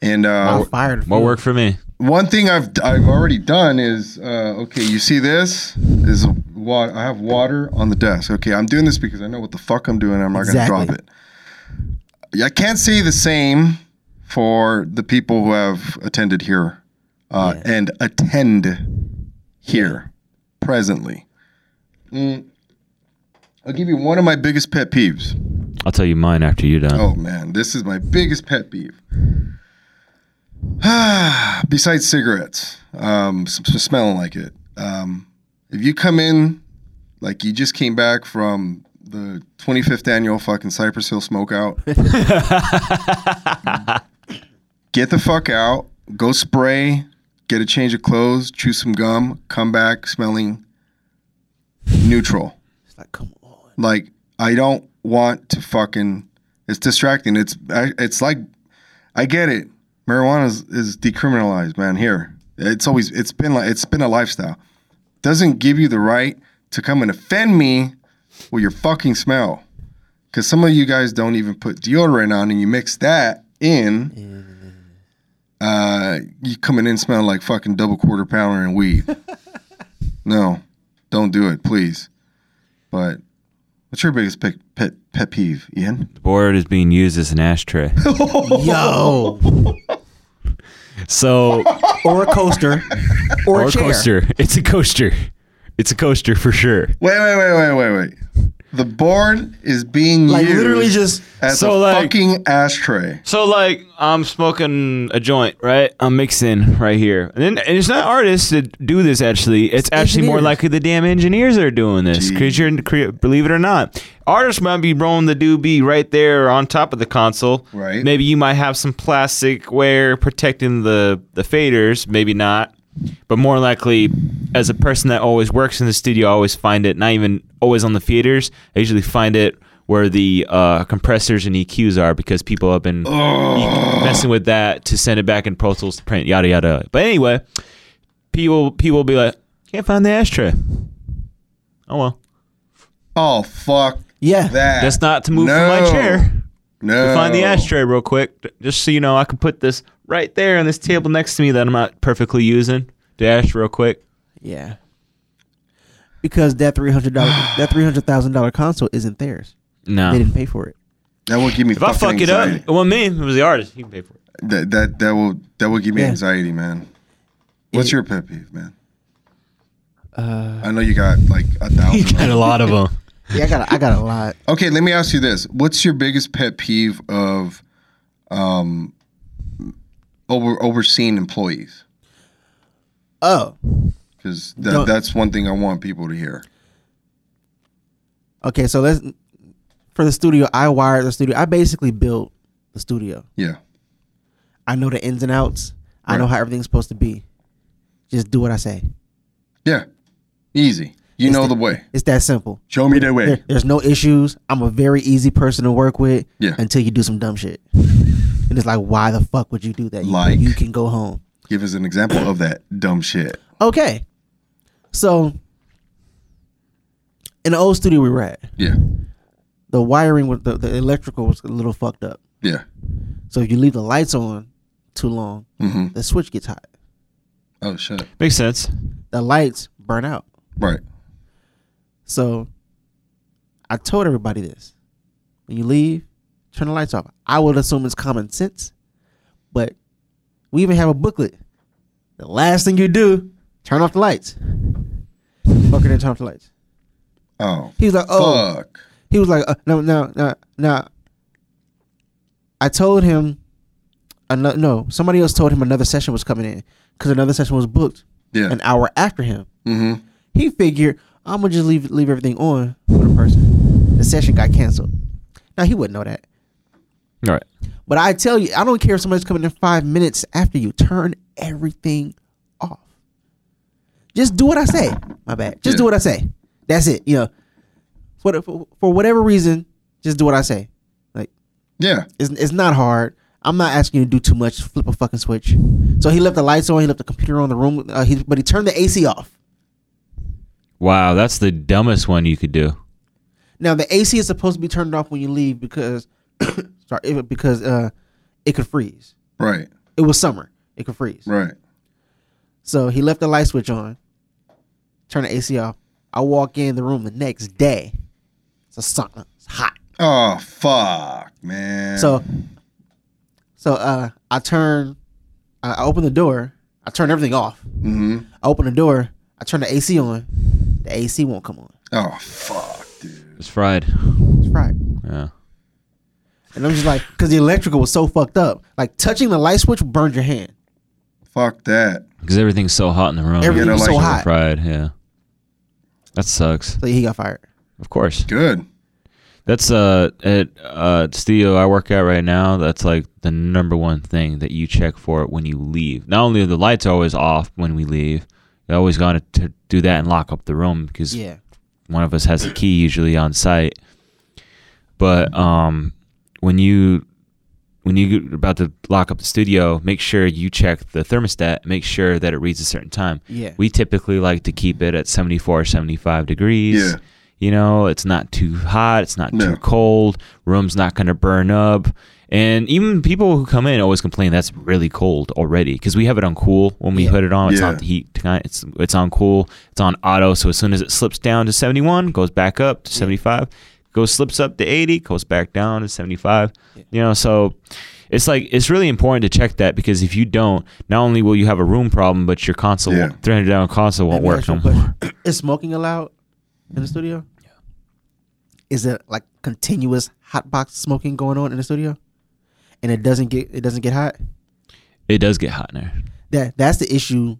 And uh, more, fired more work for me. One thing I've I've already done is uh, okay. You see this is water. I have water on the desk. Okay, I'm doing this because I know what the fuck I'm doing. I'm not exactly. gonna drop it. I can't say the same for the people who have attended here uh, yeah. and attend here yeah. presently. Mm. I'll give you one of my biggest pet peeves. I'll tell you mine after you're done. Oh man, this is my biggest pet peeve. Besides cigarettes, um, smelling like it. Um, if you come in like you just came back from the twenty-fifth annual fucking Cypress Hill Smokeout, get the fuck out, go spray, get a change of clothes, chew some gum, come back smelling neutral. It's like, come on. Like, I don't want to fucking. It's distracting. It's I, it's like, I get it. Marijuana is, is decriminalized, man. Here, it's always it's been like it's been a lifestyle. Doesn't give you the right to come and offend me with your fucking smell, because some of you guys don't even put deodorant on, and you mix that in. Mm. Uh, you coming in smelling like fucking double quarter pounder and weed. No, don't do it, please. But what's your biggest pet pet, pet peeve, Ian? The board is being used as an ashtray. Yo. So, or a coaster, or, or a, a coaster. It's a coaster. It's a coaster for sure. Wait, wait, wait, wait, wait, wait. The board is being like, used literally just as so a like, fucking ashtray. So, like, I'm smoking a joint, right? I'm mixing right here, and then and it's not artists that do this. Actually, it's, it's actually engineers. More likely the damn engineers that are doing this. Because you're, believe it or not, artists might be rolling the doobie right there on top of the console. Right. Maybe you might have some plastic wear protecting the the faders. Maybe not. But more likely, as a person that always works in the studio, I always find it, not even always on the theaters, I usually find it where the uh, compressors and E Qs are, because people have been oh. messing with that to send it back in Pro Tools to print, yada, yada. But anyway, people people will be like, can't find the ashtray. Oh, well. Oh, fuck. Yeah. That. That's not to move no. from my chair. No. To find the ashtray real quick, just so you know, I can put this right there on this table next to me that I'm not perfectly using. Dash real quick. Yeah. Because that three hundred dollars that three hundred thousand dollars console isn't theirs. No. They didn't pay for it. That will give me if fucking If I fuck anxiety. It up, it wasn't me. It was the artist. He can pay for it. That that that will that will give me yeah. anxiety, man. What's it, your pet peeve, man? Uh, I know you got like a thousand. You got right? a lot of them. Yeah, I got a, I got a lot. Okay, let me ask you this. What's your biggest pet peeve of... um? Over overseeing employees. Oh, because that, that's one thing I want people to hear. Okay, so let's for the studio. I wired the studio. I basically built the studio. Yeah, I know the ins and outs. Right. I know how everything's supposed to be. Just do what I say. Yeah, easy. You it's know that, the way. It's that simple. Show me the way. There, there's no issues. I'm a very easy person to work with. Yeah. Until you do some dumb shit. And it's like, why the fuck would you do that? You, like, you can go home. Give us an example of that dumb shit. Okay. So, in the old studio we were at. Yeah. The wiring, with the, the electrical was a little fucked up. Yeah. So, if you leave the lights on too long, mm-hmm. the switch gets hot. Oh, shit. Makes sense. The lights burn out. Right. So, I told everybody this. When you leave, turn the lights off. I would assume it's common sense, but we even have a booklet. The last thing you do, turn off the lights. Fucker didn't turn off the lights. Oh, he was like, "Oh, fuck." He was like, uh, "No, no, no, no." I told him, another, "No." Somebody else told him another session was coming in because another session was booked. Yeah. An hour after him. Mm-hmm. He figured I'm gonna just leave leave everything on for the person. The session got canceled. Now he wouldn't know that. All right. But I tell you, I don't care if somebody's coming in five minutes after you. Turn everything off. Just do what I say. My bad. Just yeah. do what I say. That's it. You know, what for, for whatever reason, just do what I say. Like, yeah, it's it's not hard. I'm not asking you to do too much. Flip a fucking switch. So he left the lights on. He left the computer on the room. Uh, he, but he turned the A C off. Wow, that's the dumbest one you could do. Now the A C is supposed to be turned off when you leave because, sorry, it, because uh, it could freeze. Right. It was summer. It could freeze. Right. So he left the light switch on. Turned the A C off. I walk in the room the next day. It's a sauna. It's hot. Oh fuck, man. So. So uh, I turn, I open the door. I turn everything off. Mm-hmm. I open the door. I turn the A C on. The A C won't come on. Oh fuck, dude! It's fried. It's fried. Yeah. And I'm just like, because the electrical was so fucked up. Like touching the light switch burned your hand. Fuck that. Because everything's so hot in the room. Everything's yeah, was so hot. Fried. Yeah. That sucks. So he got fired. Of course. Good. That's uh at uh studio I work at right now. That's like the number one thing that you check for when you leave. Not only are the lights always off when we leave, they always gonna to do that and lock up the room because yeah. one of us has a key usually on site. But um, when you when you're about to lock up the studio, make sure you check the thermostat. Make sure that it reads a certain time. Yeah, we typically like to keep it at seventy-four, seventy-five degrees. Yeah. You know, it's not too hot. It's not no. too cold. Room's not going to burn up. And even people who come in always complain that's really cold already because we have it on cool when we yeah. put it on. It's yeah. not the heat. It's it's on cool. It's on auto. So as soon as it slips down to seventy-one, goes back up to yeah. seventy-five, goes slips up to eighty, goes back down to seventy-five. Yeah. You know, so it's like it's really important to check that because if you don't, not only will you have a room problem, but your console, yeah. three hundred dollars console won't work no more. Is smoking allowed in the studio? Yeah. Is there like continuous hot box smoking going on in the studio? And it doesn't get it doesn't get hot? It does get hot in there. That that's the issue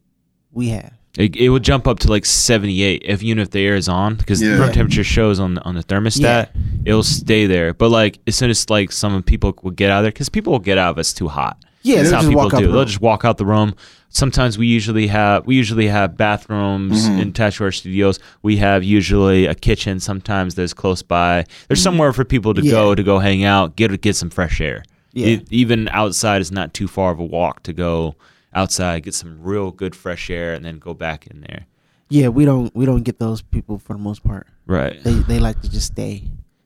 we have. It it will jump up to like seventy-eight if even if the air is on because yeah. the room temperature shows on the, on the thermostat. Yeah. It'll stay there. But like as soon as like some people will get out of there because people will get out if it's too hot. Yeah, that's how people do. The They'll just walk out the room. Sometimes we usually have we usually have bathrooms mm-hmm. attached to our studios. We have usually a kitchen. Sometimes there's close by. There's somewhere for people to yeah. go to go hang out, get get some fresh air. Yeah. It, even outside is not too far of a walk to go outside, get some real good fresh air, and then go back in there. Yeah, we don't we don't get those people for the most part. Right. They they like to just stay.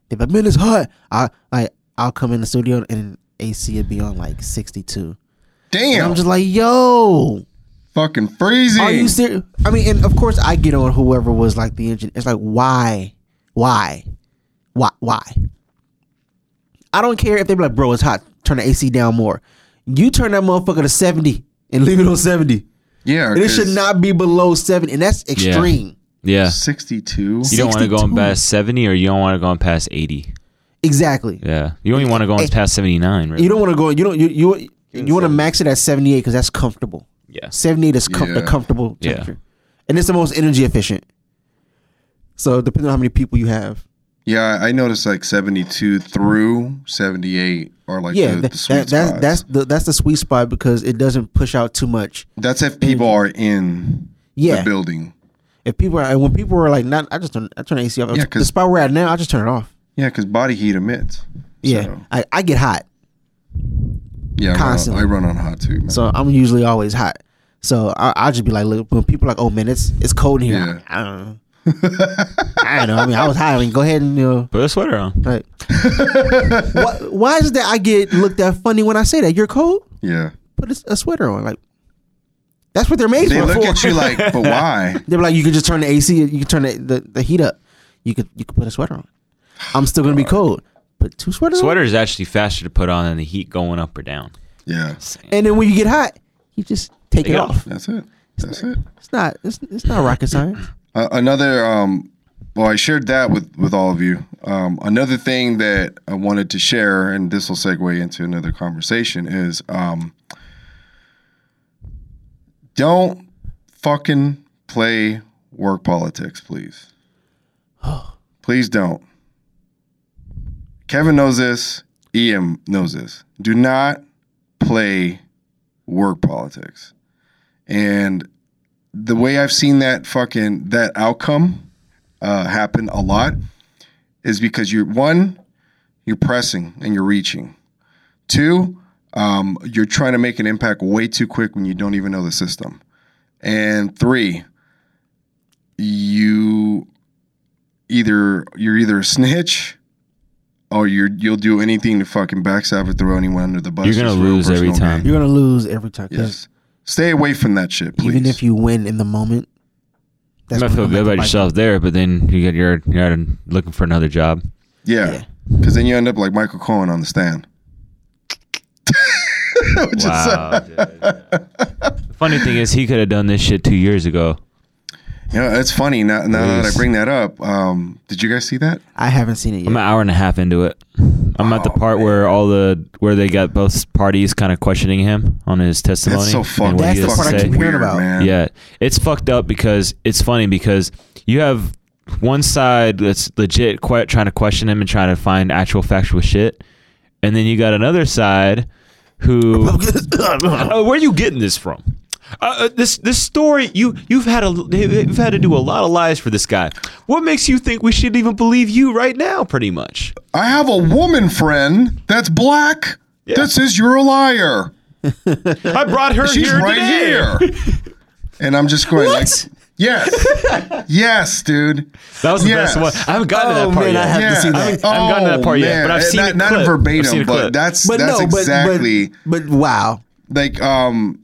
They're like, man, it's hot. I I I'll come in the studio and A C would be on like sixty-two. Damn. And I'm just like, yo. Fucking freezing. Are you serious? I mean, and of course I get on whoever was like the engine. It's like, why? Why? Why? Why? I don't care if they be like, bro, it's hot. Turn the A C down more. You turn that motherfucker to seventy and leave it on seventy. Yeah. And it should not be below seventy. And that's extreme. Yeah. yeah. sixty-two. You don't want to go on past seventy or you don't want to go on past eighty. Exactly. Yeah, you only want to go on past seventy-nine, right? You don't want to go. You don't. You you you want to max it at seventy-eight because that's comfortable. Yeah, seventy-eight is com- yeah. the comfortable temperature, yeah. and it's the most energy efficient. So depending on how many people you have. Yeah, I noticed like seventy-two through seventy-eight are like yeah, the, the sweet that, that's, spot. That's the that's the sweet spot because it doesn't push out too much. That's if people energy. are in yeah. the building. If people are, when people are like, not, I just turn I turn the A C off. Yeah, the spot we're at now, I just turn it off. Yeah, because body heat emits. So. Yeah, I, I get hot. Yeah, constantly. I run on, I run on hot too. Man. So I'm usually always hot. So I, I'll just be like, look, when people are like, oh man, it's it's cold in here. Yeah. I don't know. I don't know. I mean, I was hot. I mean, go ahead and you know, put a sweater on. Right. why, why is it that I get looked at funny when I say that? You're cold? Yeah. Put a, a sweater on. Like, that's what they're made they for. They look at you like, but why? They're like, you could just turn the A C. You could turn the, the, the heat up. You could you could put a sweater on. I'm still gonna be cold. Put two sweaters on. Sweater is actually faster to put on than the heat going up or down. Yeah. And then when you get hot, you just take, take it off. off. That's it. That's it. It's not. It's, it's not rocket science. Uh, another. Um, well, I shared that with with all of you. Um, another thing that I wanted to share, and this will segue into another conversation, is um, don't fucking play work politics, please. Please don't. Kevin knows this. Ian knows this. Do not play work politics. And the way I've seen that fucking, that outcome uh, happen a lot is because you're, one, you're pressing and you're reaching. Two, um, you're trying to make an impact way too quick when you don't even know the system. And three, you either you're either a snitch or you're you'll do anything to fucking backstab or throw anyone under the bus. You're gonna lose every time. Game. You're gonna lose every time. Yes, stay away from that shit, please. Even if you win in the moment, that's you might feel good about yourself there, but then you get you're you're looking for another job. Yeah, because yeah. then you end up like Michael Cohen on the stand. Which wow. Is, the funny thing is, he could have done this shit two years ago. Yeah, you know, it's funny. Now, now that I bring that up, um, did you guys see that? I haven't seen it yet. I'm an hour and a half into it. I'm oh, at the part man. where all the where they got both parties kind of questioning him on his testimony. That's so fucked. That's the part I keep hearing about. Man. Yeah, it's fucked up because it's funny because you have one side that's legit quite trying to question him and trying to find actual factual shit, and then you got another side who. uh, where are you getting this from? Uh, this this story you you've had a you've had to do a lot of lies for this guy. What makes you think we should even believe you right now? Pretty much. I have a woman friend that's black. Yeah. That says you're a liar. I brought her. She's here right today. Here. And I'm just going. What? Like, yes, yes, dude. That was the yes. best one. I haven't gotten oh, to that part man, yet. I haven't yeah. seen that. I haven't, I haven't oh, gotten to that part man. yet. But I've seen not, it. Not clip. a verbatim, a but that's but that's no, exactly. But, but, but wow, like um.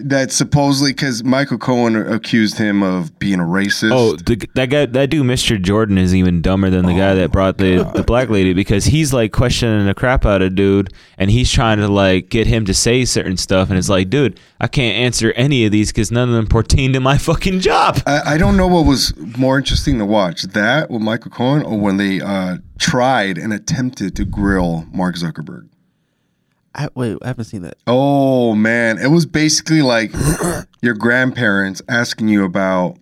That supposedly, because Michael Cohen accused him of being a racist. Oh, the, that guy, that dude, Mister Jordan, is even dumber than the oh guy that brought the, the black lady because he's like questioning the crap out of dude, and he's trying to like get him to say certain stuff, and it's like, dude, I can't answer any of these because none of them pertain to my fucking job. I, I don't know what was more interesting to watch, that with Michael Cohen or when they uh, tried and attempted to grill Mark Zuckerberg. I, wait, I haven't seen that. Oh, man. It was basically like your grandparents asking you about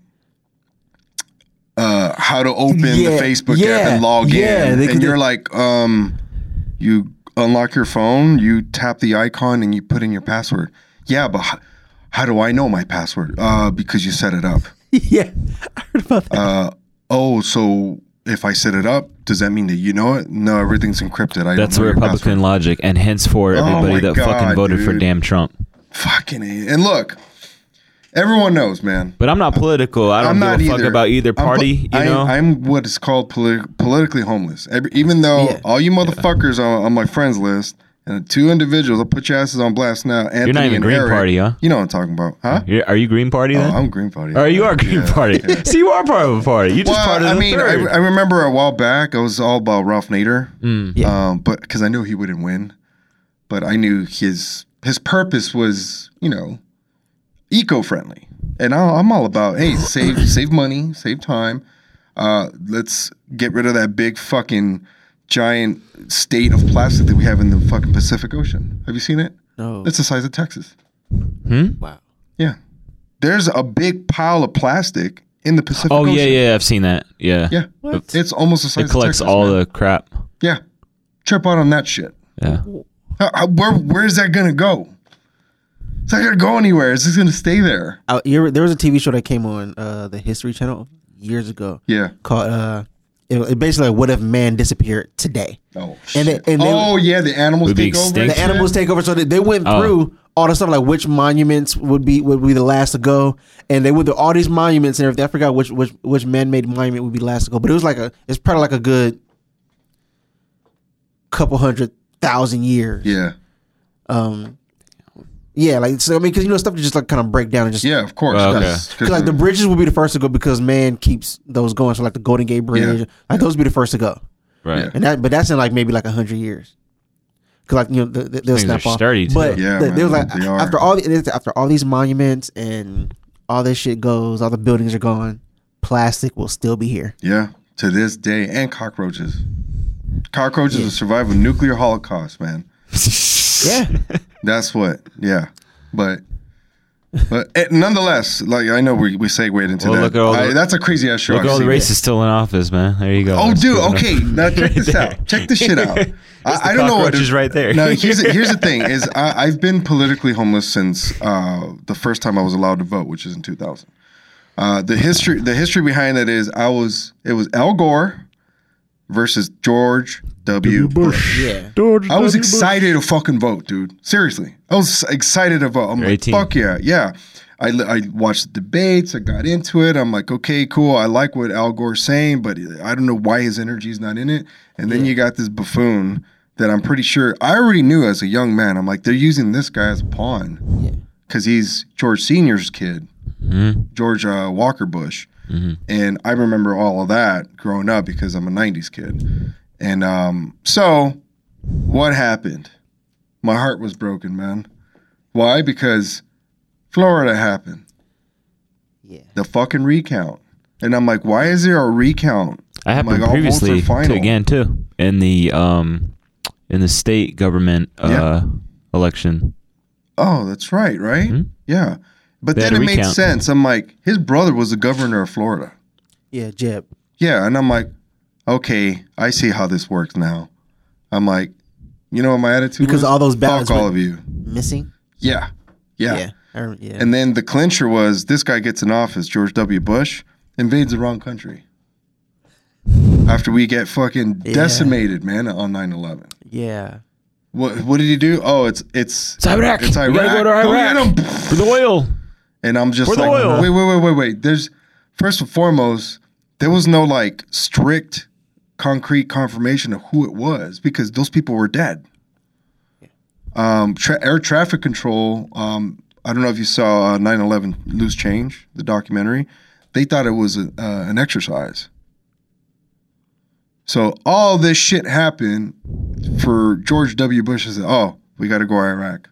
uh, how to open yeah, the Facebook yeah, app and log yeah, in. They, and they, you're like, um, you unlock your phone, you tap the icon, and you put in your password. Yeah, but how, how do I know my password? Uh, because you set it up. Yeah, I heard about that. Uh, oh, so... If I set it up, does that mean that you know it? No, everything's encrypted. I That's don't know Republican password. Logic, and henceforth, everybody oh that God, fucking voted dude. for damn Trump. Fucking A. And look, everyone knows, man. But I'm not political. I don't I'm give a either. fuck about either party, I'm, you know? I, I'm what is called politi- politically homeless. Every, even though yeah. all you motherfuckers yeah. are on my friends list, and the two individuals, I'll put your asses on blast now. Anthony You're not even and Green Harry, Party, huh? You know what I'm talking about, huh? You're, are you Green Party? Oh, then? I'm Green Party. Oh, you are Green yeah, Party. Yeah. So you are part of a party. You just well, part of I the mean, third. I mean, I remember a while back, I was all about Ralph Nader, mm. yeah. um, but because I knew he wouldn't win, but I knew his his purpose was, you know, eco-friendly, and I, I'm all about hey, save save money, save time. Uh, let's get rid of that big fucking. Giant state of plastic that we have in the fucking Pacific Ocean. Have you seen it? No. It's the size of Texas. Hmm? Wow. Yeah. There's a big pile of plastic in the Pacific oh, Ocean. Oh, yeah, yeah. I've seen that. Yeah. Yeah. What? It's almost the size of Texas. It collects all man. the crap. Yeah. Trip out on that shit. Yeah. How, where Where is that going to go? It's not going to go anywhere. It's just going to stay there. Uh, there was a T V show that came on uh, the History Channel years ago. Yeah. Called... Uh, It, it basically, like, what if man disappeared today? Oh, shit. And they, and they, oh yeah, the animals take over. The animals take over. So they, they went oh. through all the stuff, like which monuments would be would be the last to go, and they went through all these monuments and everything. I forgot which which which man-made monument would be last to go, but it was like a it's probably like a good couple hundred thousand years. Yeah. Um. Yeah, like so. I mean, because you know, stuff just like kind of break down and just yeah, of course. Oh, okay. Cause, like the bridges will be the first to go because man keeps those going. So like the Golden Gate Bridge, yeah, like yeah. those will be the first to go, right? Yeah. And that, but that's in like maybe like a hundred years. Cause like you know the, the, they'll snap off. Sturdy too. But yeah, the, man, they was like they after all the, after all these monuments and all this shit goes, all the buildings are gone. Plastic will still be here. Yeah, to this day, and cockroaches. Cockroaches yeah. will survive a nuclear holocaust, man. Yeah. That's what, yeah, but but it, nonetheless, like I know we we segued into well, that. Look at all I, the, that's a crazy ass show. Look at all the racists still in office, man. There you go. Oh, that's dude. Okay, now check this out. Check this shit out. I, I don't know what is right there. Now here's here's the thing: is I, I've been politically homeless since uh, the first time I was allowed to vote, which is in two thousand. Uh, the history the history behind that is I was it was Al Gore versus George W. Bush. Yeah. George I was w. excited Bush. to fucking vote, dude. Seriously. I was excited to vote. I'm You're like, eighteen. Fuck yeah. Yeah. I, I watched the debates. I got into it. I'm like, okay, cool. I like what Al Gore's saying, but I don't know why his energy is not in it. And then yeah. you got this buffoon that I'm pretty sure I already knew as a young man. I'm like, they're using this guy as a pawn because yeah. he's George Senior's kid, mm-hmm. George uh, Walker Bush. Mm-hmm. And I remember all of that growing up because I'm a nineties kid. And um, so what happened? My heart was broken, man. Why? Because Florida happened. Yeah. The fucking recount. And I'm like, why is there a recount? I happened like, previously to again too in the um in the state government uh yeah. election. Oh, that's right, right? Mm-hmm. Yeah. But they then it made sense. I'm like, his brother was the governor of Florida. Yeah, Jeb. Yeah, and I'm like, okay, I see how this works now. I'm like, you know what my attitude because was? All those ballots fuck all of you missing. Yeah. Yeah. Yeah. Yeah. And then the clincher was, this guy gets in office, George W. Bush, invades the wrong country. After we get fucking yeah. decimated, man, on nine eleven. Yeah. What What did he do? Oh, it's it's, it's Iraq. It's Iraq. We gotta go to Iraq. Go for the oil. And I'm just for like, the oil. wait, wait, wait, wait, wait. There's, first and foremost, there was no like strict, concrete confirmation of who it was because those people were dead. Yeah. Um, tra- air traffic control... Um, I don't know if you saw uh, nine eleven Loose Change, the documentary. They thought it was a, uh, an exercise. So all this shit happened for George W. Bush to say, oh, we got to go to Iraq.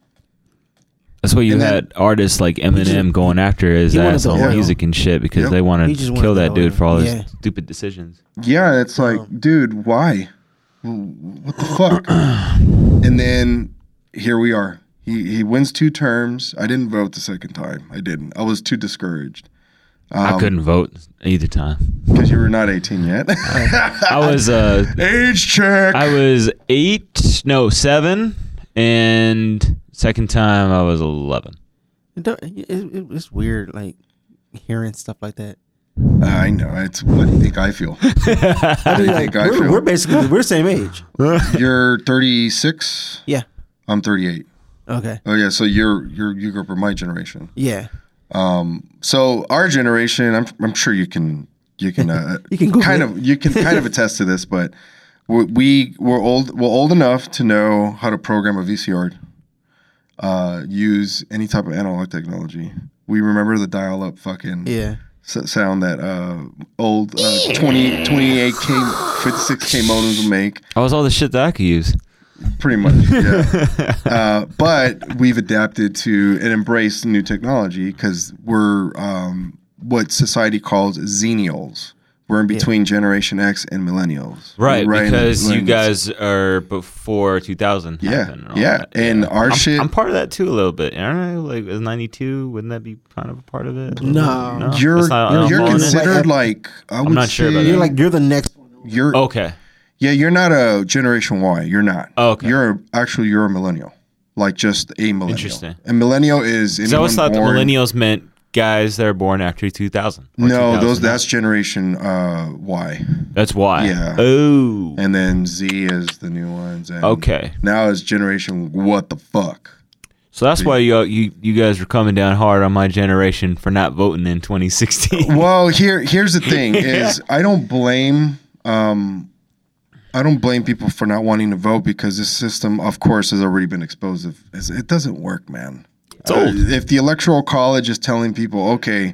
That's what you and had then, artists like Eminem going after his ass on music and shit because yep. they wanted to kill that dude for all his yeah. stupid decisions. Yeah, it's like, um, dude, why? What the fuck? And then here we are. He he wins two terms. I didn't vote the second time. I didn't. I was too discouraged. Um, I couldn't vote either time because you were not eighteen yet. I was uh, age check. I was eight, no seven, and second time I was eleven. It it, it's weird, like hearing stuff like that. I know. It's what do you think I feel? What do you think I we're, feel? We're basically we're the same age. You're thirty-six. Yeah, I'm thirty-eight. Okay. Oh yeah, so you're you're you grew up with my generation. Yeah. Um. So our generation, I'm I'm sure you can you can uh, you can kind it. of you can kind of attest to this, but we, we we're old we're old enough to know how to program a V C R, uh, use any type of analog technology. We remember the dial-up fucking yeah sound that uh old uh, twenty, twenty-eight K, fifty-six K modems will make. That was all the shit that I could use. Pretty much, yeah. uh, but we've adapted to and embraced new technology because we're um, what society calls Xenials. We're in between yeah. Generation X and Millennials. Right, right because millennials. You guys are before two thousand. Yeah, and yeah. That. And yeah. our I'm, shit... I'm part of that too a little bit. Aren't I? Like, is ninety-two, wouldn't that be kind of a part of it? No. no? You're not, you're, you're considered like... I would I'm not say, sure about you're, like, you're the next one. You're, okay. Yeah, you're not a Generation Y. You're not. Oh, okay. You're actually you're a millennial, like just a millennial. Interesting. And millennial is. So I always thought born, the millennials meant guys that are born after two thousand. No, two thousand. Those that's Generation uh, Y. That's Y. Yeah. Oh. And then Z is the new ones. And okay. Now is Generation what the fuck. So that's why you, you you guys were coming down hard on my generation for not voting in twenty sixteen. Well, here here's the thing is I don't blame. Um, I don't blame people for not wanting to vote because this system, of course, has already been exposed. It doesn't work, man. It's old. Uh, if the Electoral College is telling people, okay,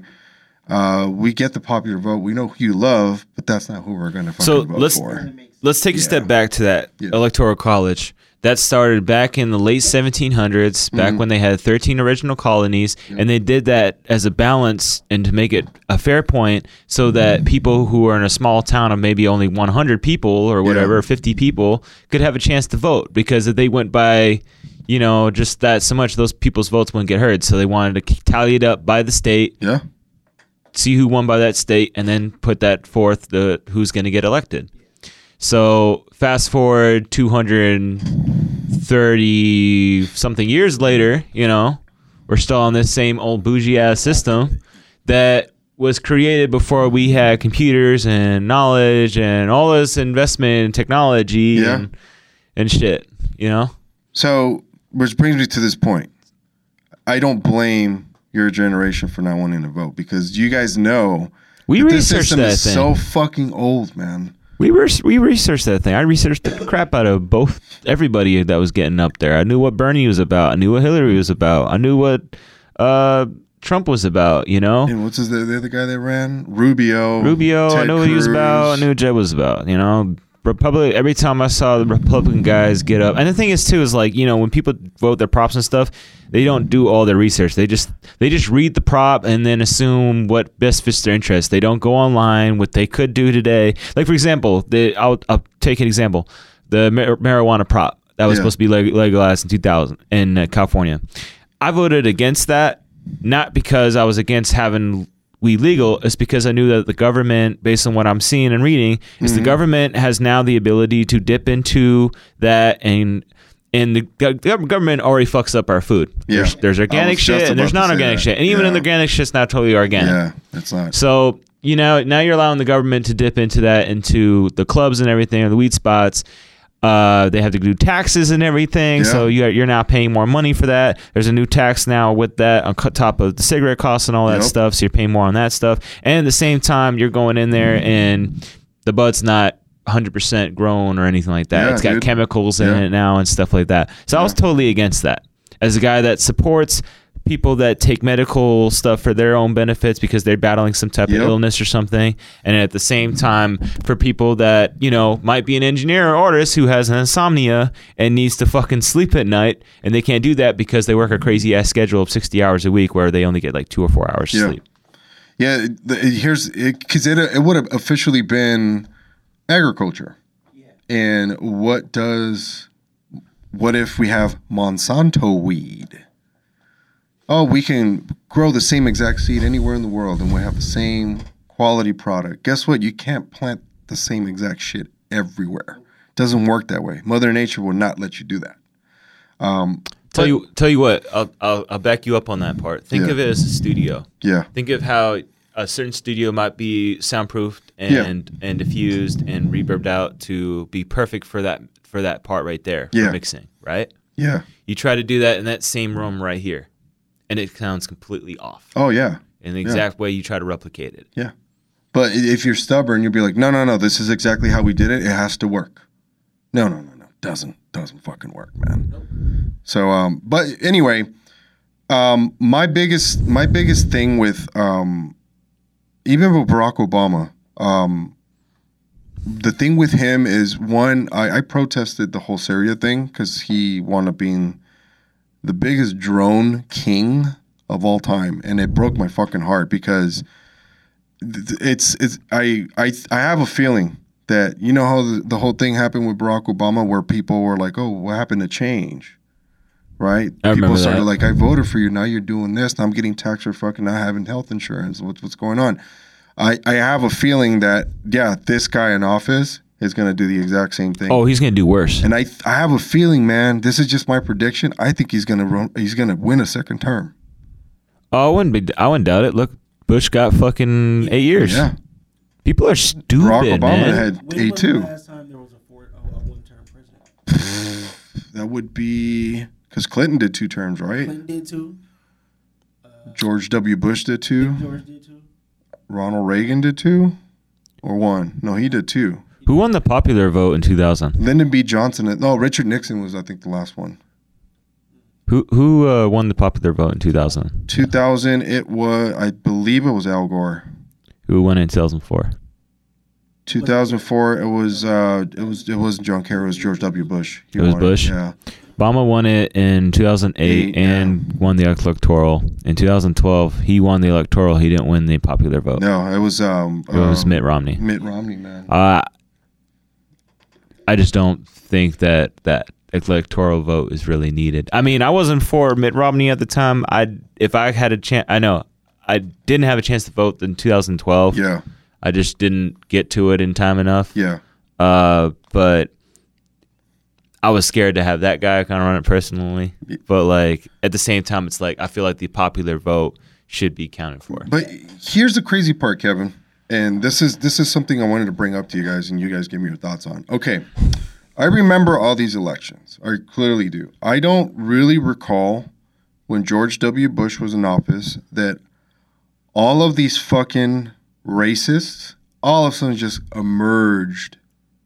uh, we get the popular vote, we know who you love, but that's not who we're going to fucking so vote let's, for. Let's take yeah. a step back to that yeah. Electoral College. That started back in the late seventeen hundreds, back mm-hmm. when they had thirteen original colonies, yep. and they did that as a balance and to make it a fair point so that mm-hmm. people who are in a small town of maybe only one hundred people or whatever, yeah. fifty people, could have a chance to vote because if they went by, you know, just that so much, those people's votes wouldn't get heard. So they wanted to tally it up by the state, yeah. see who won by that state, and then put that forth the who's going to get elected. So fast forward two hundred thirty something years later, you know, we're still on this same old bougie ass system that was created before we had computers and knowledge and all this investment in technology yeah. and, and shit, you know? So, which brings me to this point. I don't blame your generation for not wanting to vote because you guys know we that this system that is thing. so fucking old, man. We were we researched that thing. I researched the crap out of both everybody that was getting up there. I knew what Bernie was about. I knew what Hillary was about. I knew what uh, Trump was about. You know. And what's his, the, the other guy that ran? Rubio. Rubio. Ted I knew Cruz. What he was about. I knew what Jeb was about. You know. Republic. Every time I saw the Republican guys get up, and the thing is too is like you know when people vote their props and stuff, they don't do all their research. They just they just read the prop and then assume what best fits their interest. They don't go online what they could do today. Like for example, the I'll, I'll take an example, the mar- marijuana prop that was yeah. supposed to be leg- legalized in two thousand in uh, California. I voted against that not because I was against having weed legal. It's because I knew that the government, based on what I'm seeing and reading, is mm-hmm. the government has now the ability to dip into that and. And the government already fucks up our food. Yeah. There's, there's organic shit and there's non-organic shit. And even yeah. in the organic shit's not totally organic. Yeah, it's not. So, you know, now you're allowing the government to dip into that, into the clubs and everything, or the weed spots. Uh, they have to do taxes and everything. Yeah. So you are, you're now paying more money for that. There's a new tax now with that on top of the cigarette costs and all that yep. stuff. So you're paying more on that stuff. And at the same time, you're going in there and the bud's not one hundred percent grown or anything like that. Yeah, it's got dude. chemicals in yeah. it now and stuff like that. So yeah. I was totally against that. As a guy that supports people that take medical stuff for their own benefits because they're battling some type yep. of illness or something, and at the same time for people that, you know, might be an engineer or artist who has an insomnia and needs to fucking sleep at night and they can't do that because they work a crazy ass schedule of sixty hours a week where they only get like two or four hours yeah. sleep. Yeah, the, here's because it, it, it would have officially been agriculture. Yeah. And what does, what if we have Monsanto weed? Oh, we can grow the same exact seed anywhere in the world and we have the same quality product. Guess what? You can't plant the same exact shit everywhere. It doesn't work that way. Mother Nature will not let you do that. Um, tell but, you tell you what, I'll, I'll, I'll back you up on that part. Think yeah. of it as a studio. Yeah. Think of how a certain studio might be soundproofed and yeah. and diffused and reverbed out to be perfect for that for that part right there yeah. for mixing, right? Yeah. You try to do that in that same room right here, and it sounds completely off. Oh yeah. In the exact yeah. way you try to replicate it. Yeah. But if you're stubborn, you'll be like, no, no, no, this is exactly how we did it. It has to work. No, no, no, no, doesn't doesn't fucking work, man. Nope. So, um, but anyway, um, my biggest my biggest thing with um. Even with Barack Obama, um, the thing with him is, one, I, I protested the whole Syria thing because he wound up being the biggest drone king of all time, and it broke my fucking heart because it's it's I I I have a feeling that you know how the, the whole thing happened with Barack Obama where people were like, oh, what happened to change, right? I people started that. like, I voted for you. Now you're doing this. Now I'm getting taxed for fucking not having health insurance. What's what's going on? I, I have a feeling that, yeah, this guy in office is going to do the exact same thing. Oh, he's going to do worse. And I I have a feeling, man, this is just my prediction. I think he's going to he's going to win a second term. Oh, I wouldn't, be, I wouldn't doubt it. Look, Bush got fucking eight years. Yeah. People are stupid, Barack Obama man. had eight, too. When was the last time there was a, four, a one-term president? That would be... Because Clinton did two terms, right? Clinton did two. Uh, George W. Bush did two. George did two. Ronald Reagan did two? Or one? No, he did two. Who won the popular vote in two thousand? Lyndon B. Johnson. No, Richard Nixon was, I think, the last one. Who who uh, won the popular vote in two thousand? two thousand, it was, I believe it was Al Gore. Who won in two thousand four? two thousand four, it was, uh, it was, it wasn't John Kerry, it was George W. Bush. He it was Bush? It, yeah. Obama won it in two thousand eight Eight, and yeah. won the electoral. In two thousand twelve, he won the electoral. He didn't win the popular vote. No, it was um, it was uh, Mitt Romney. Mitt Romney, man. Uh, I just don't think that that electoral vote is really needed. I mean, I wasn't for Mitt Romney at the time. I if I had a chance, I know I didn't have a chance to vote in two thousand twelve. Yeah, I just didn't get to it in time enough. Yeah, uh, but. I was scared to have that guy kind of run it personally. But, like, at the same time, it's like I feel like the popular vote should be counted for. But here's the crazy part, Kevin, and this is this is something I wanted to bring up to you guys, and you guys give me your thoughts on. Okay, I remember all these elections. I clearly do. I don't really recall when George W. Bush was in office that all of these fucking racists all of a sudden just emerged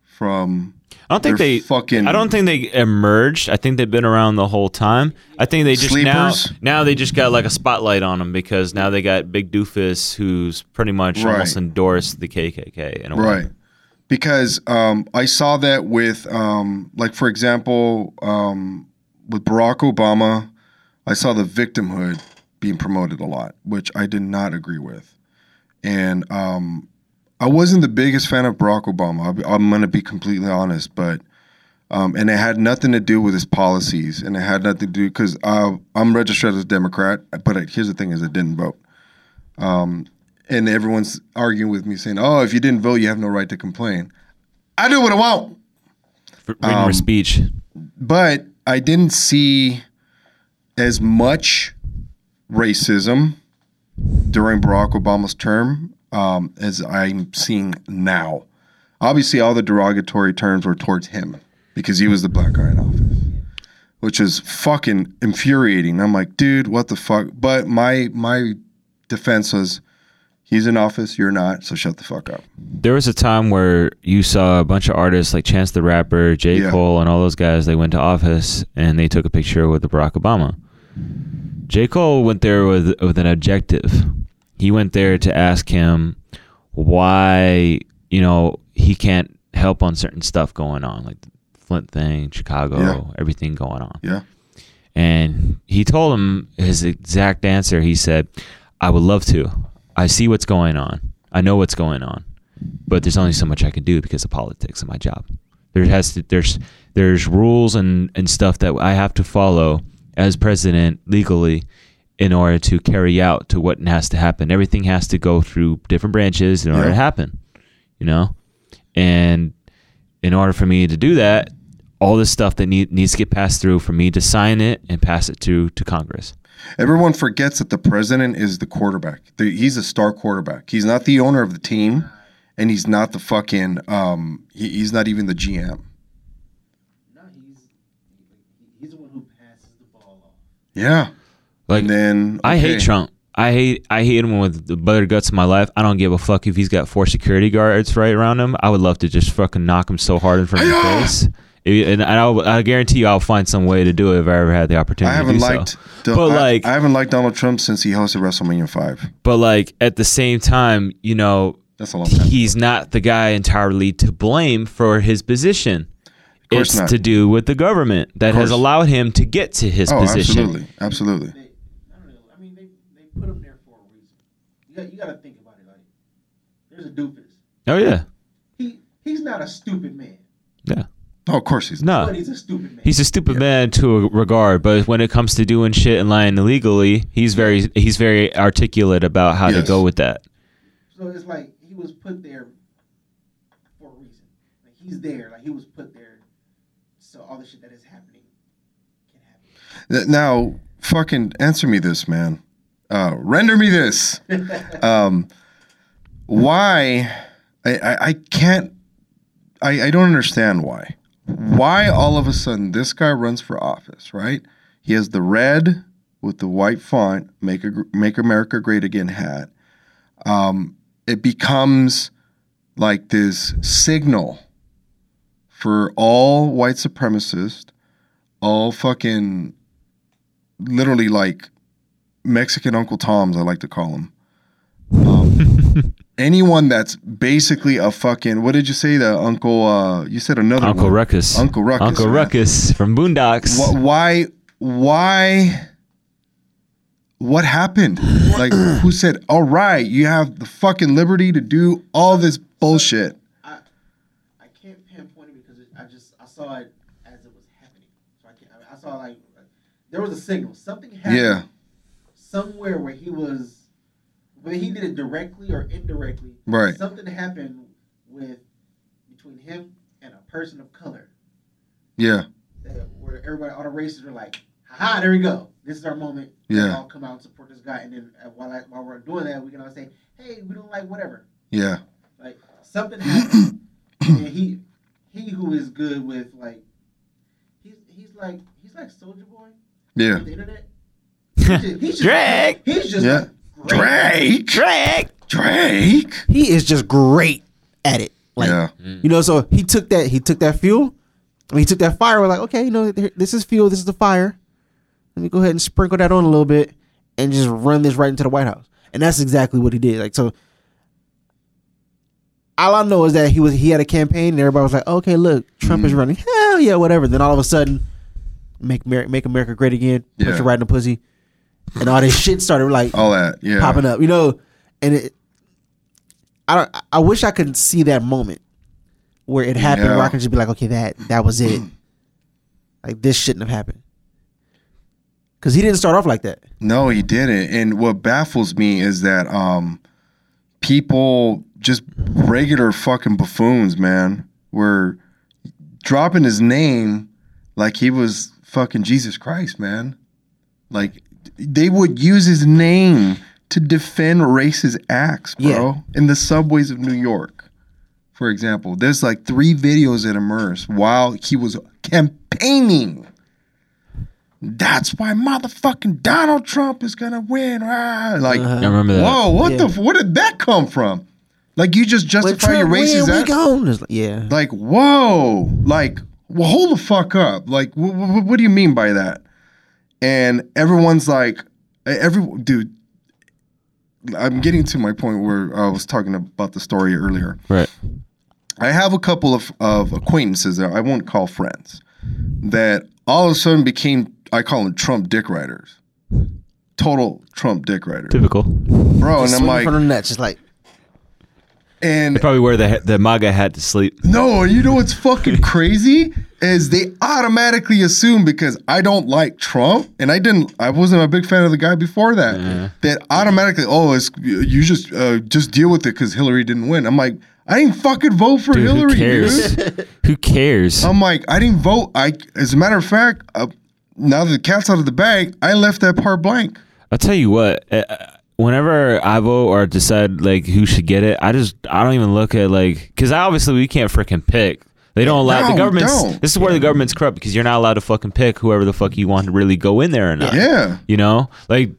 from. I don't think they fucking. I don't think they emerged. I think they've been around the whole time. I think they just sleepers. now now they just got like a spotlight on them because now they got Big Doofus, who's pretty much right. almost endorsed the K K K in a way. Right, because um, I saw that with um, like for example um, with Barack Obama, I saw the victimhood being promoted a lot, which I did not agree with, and. Um, I wasn't the biggest fan of Barack Obama. I'm going to be completely honest, but um, and it had nothing to do with his policies, and it had nothing to do because I'm registered as a Democrat. But it, here's the thing: is I didn't vote, um, and everyone's arguing with me, saying, "Oh, if you didn't vote, you have no right to complain." I do what I want. For freedom um, of speech, but I didn't see as much racism during Barack Obama's term. Um, as I'm seeing now. Obviously, all the derogatory terms were towards him because he was the black guy in office, which is fucking infuriating. I'm like, dude, what the fuck? But my my defense was, he's in office, you're not, so shut the fuck up. There was a time where you saw a bunch of artists like Chance the Rapper, J. Yeah. Cole, and all those guys, they went to office and they took a picture with Barack Obama. J. Cole went there with with an objective. He went there to ask him why, you know, he can't help on certain stuff going on, like the Flint thing, Chicago, yeah. everything going on. Yeah. And he told him his exact answer. He said, I would love to. I see what's going on. I know what's going on. But there's only so much I can do because of politics and my job. There has to, there's there's rules and, and stuff that I have to follow as president legally in order to carry out to what has to happen. Everything has to go through different branches in order yeah. to happen, you know? And in order for me to do that, all this stuff that need, needs to get passed through for me to sign it and pass it to, to Congress. Everyone forgets that the president is the quarterback. The, he's a star quarterback. He's not the owner of the team, and he's not the fucking, um, he, he's not even the G M. No, he's, he's the one who passes the ball off. Yeah. Like, and then, okay. I hate Trump. I hate I hate him with the butterguts of my life. I don't give a fuck if he's got four security guards right around him. I would love to just fucking knock him so hard in front of his face. And I'll, I guarantee you I'll find some way to do it if I ever had the opportunity I haven't to do liked, so. Do, but I, like, I haven't liked Donald Trump since he hosted WrestleMania five. But like at the same time, you know, That's a long time he's ago. Not the guy entirely to blame for his position. Of course it's not. To do with the government that has allowed him to get to his oh, position. Absolutely, absolutely. Put him there for a reason. You got, you got to think about it. Like, there's a doofus. Oh yeah. He he's not a stupid man. Yeah. Oh, of course he's not. But he's a stupid man. He's a stupid yeah. man to a regard, but when it comes to doing shit and lying illegally, he's very he's very articulate about how yes. to go with that. So it's like he was put there for a reason. Like he's there. Like he was put there. So all the shit that is happening can happen. Now, fucking answer me this, man. Uh, render me this. Um, why? I, I, I can't. I, I don't understand why. Why all of a sudden this guy runs for office, right? He has the red with the white font, make a, make America great again hat. Um, it becomes like this signal for all white supremacists, all fucking literally like. Mexican Uncle Toms, I like to call them. Um, anyone that's basically a fucking, what did you say? The Uncle, uh, you said another Uncle one. Ruckus. Uncle Ruckus. Uncle man. Ruckus from Boondocks. Wh- why, why, what happened? Like, who said, all right, you have the fucking liberty to do all this bullshit? I, I can't pinpoint it because it, I just, I saw it as it was happening. So I, can't, I, mean, I saw like, there was a signal. Something happened. Yeah. Somewhere where he was, whether he did it directly or indirectly, right. something happened with between him and a person of color. Yeah. That, where everybody, all the races were like, aha, there we go. This is our moment. Yeah. We all come out and support this guy. And then while I, while we're doing that, we can all say, hey, we don't like whatever. Yeah. Like, something happened. And he, he who is good with, like, he's he's like, he's like Soulja Boy. Yeah. On the internet. He's just, he's just, Drake. He's just yeah. Drake. Drake. Drake. He is just great at it. Like, yeah. You know, so he took that, he took that fuel. When he took that fire, we're like, okay, you know, this is fuel, this is the fire. Let me go ahead and sprinkle that on a little bit and just run this right into the White House. And that's exactly what he did. Like, so all I know is that he was he had a campaign and everybody was like, okay, look, Trump mm-hmm. is running. Hell yeah, whatever. Then all of a sudden, make Mer- make America great again, yeah. put your right in the pussy. And all this shit started like all that, yeah. popping up. You know, and it I don't I wish I could see that moment where it happened, yeah. where I can just be like, okay, that that was it. Like, this shouldn't have happened. Because he didn't start off like that. No, he didn't. And what baffles me is that um, people, just regular fucking buffoons, man, were dropping his name like he was fucking Jesus Christ, man. Like, they would use his name to defend racist acts, bro, yeah. in the subways of New York. For example, there's like three videos that immersed while he was campaigning. That's why motherfucking Donald Trump is gonna win. Rah. Like, uh, I remember that. Whoa, what yeah. the? F- where did that come from? Like, you just justify your racist act. Like, yeah. Like, whoa. Like, well, hold the fuck up. Like, wh- wh- what do you mean by that? And everyone's like, every dude. I'm getting to my point where I was talking about the story earlier. Right. I have a couple of, of acquaintances that I won't call friends that all of a sudden became, I call them Trump dick riders. Total Trump dick riders. Typical. Bro, just and I'm like... From the net, just like... And they probably wear the, the MAGA hat to sleep. No, you know what's fucking crazy? Is they automatically assume because I don't like Trump, and I didn't, I wasn't a big fan of the guy before that, yeah. that automatically, oh, it's, you just uh, just deal with it because Hillary didn't win. I'm like, I didn't fucking vote for dude, Hillary, who cares? dude. Who cares? I'm like, I didn't vote. I, as a matter of fact, uh, now that the cat's out of the bag, I left that part blank. I'll tell you what. Uh, Whenever I vote or decide like who should get it, I just I don't even look at like because obviously we can't freaking pick. They don't allow no, the government's. Don't. This is where yeah. the government's corrupt because you're not allowed to fucking pick whoever the fuck you want to really go in there or not. Yeah, you know, like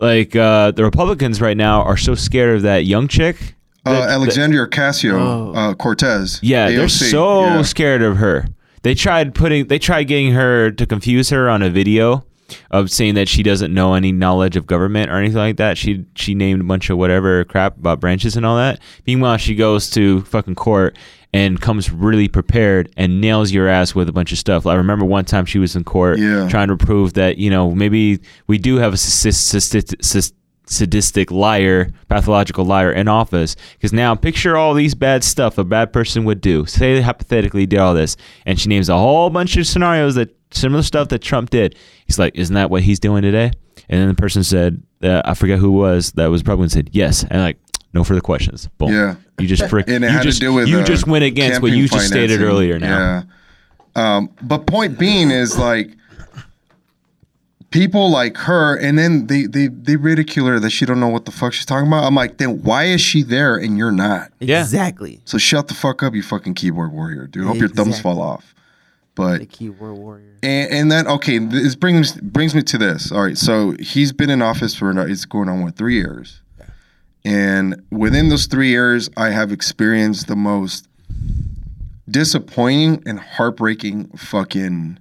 like uh, the Republicans right now are so scared of that young chick, that, uh, Alexandria Ocasio uh, Cortez. Yeah, A O C. They're so yeah. scared of her. They tried putting they tried getting her to confuse her on a video. Of saying that she doesn't know any knowledge of government or anything like that. She she named a bunch of whatever crap about branches and all that. Meanwhile, she goes to fucking court and comes really prepared and nails your ass with a bunch of stuff. I remember one time she was in court yeah. trying to prove that, you know, maybe we do have a sadistic liar, pathological liar in office. Because now picture all these bad stuff a bad person would do. Say they hypothetically did all this. And she names a whole bunch of scenarios that similar stuff that Trump did. He's like, isn't that what he's doing today? And then the person said, uh, I forget who it was, that was probably said, yes. And like, no further questions. Boom. Yeah. You just frick. And it you had just, to do with You uh, just went against what you just financing. stated earlier now. Yeah. Um, but point being is like, people like her, and then they, they, they ridicule her that she don't know what the fuck she's talking about. I'm like, then why is she there and you're not? Yeah. Exactly. So shut the fuck up, you fucking keyboard warrior, dude. Hope exactly. your thumbs fall off. But the keyboard warrior. And, and then, okay, this brings brings me to this. All right, so he's been in office for, it's going on, what, three years? Yeah. And within those three years, I have experienced the most disappointing and heartbreaking fucking,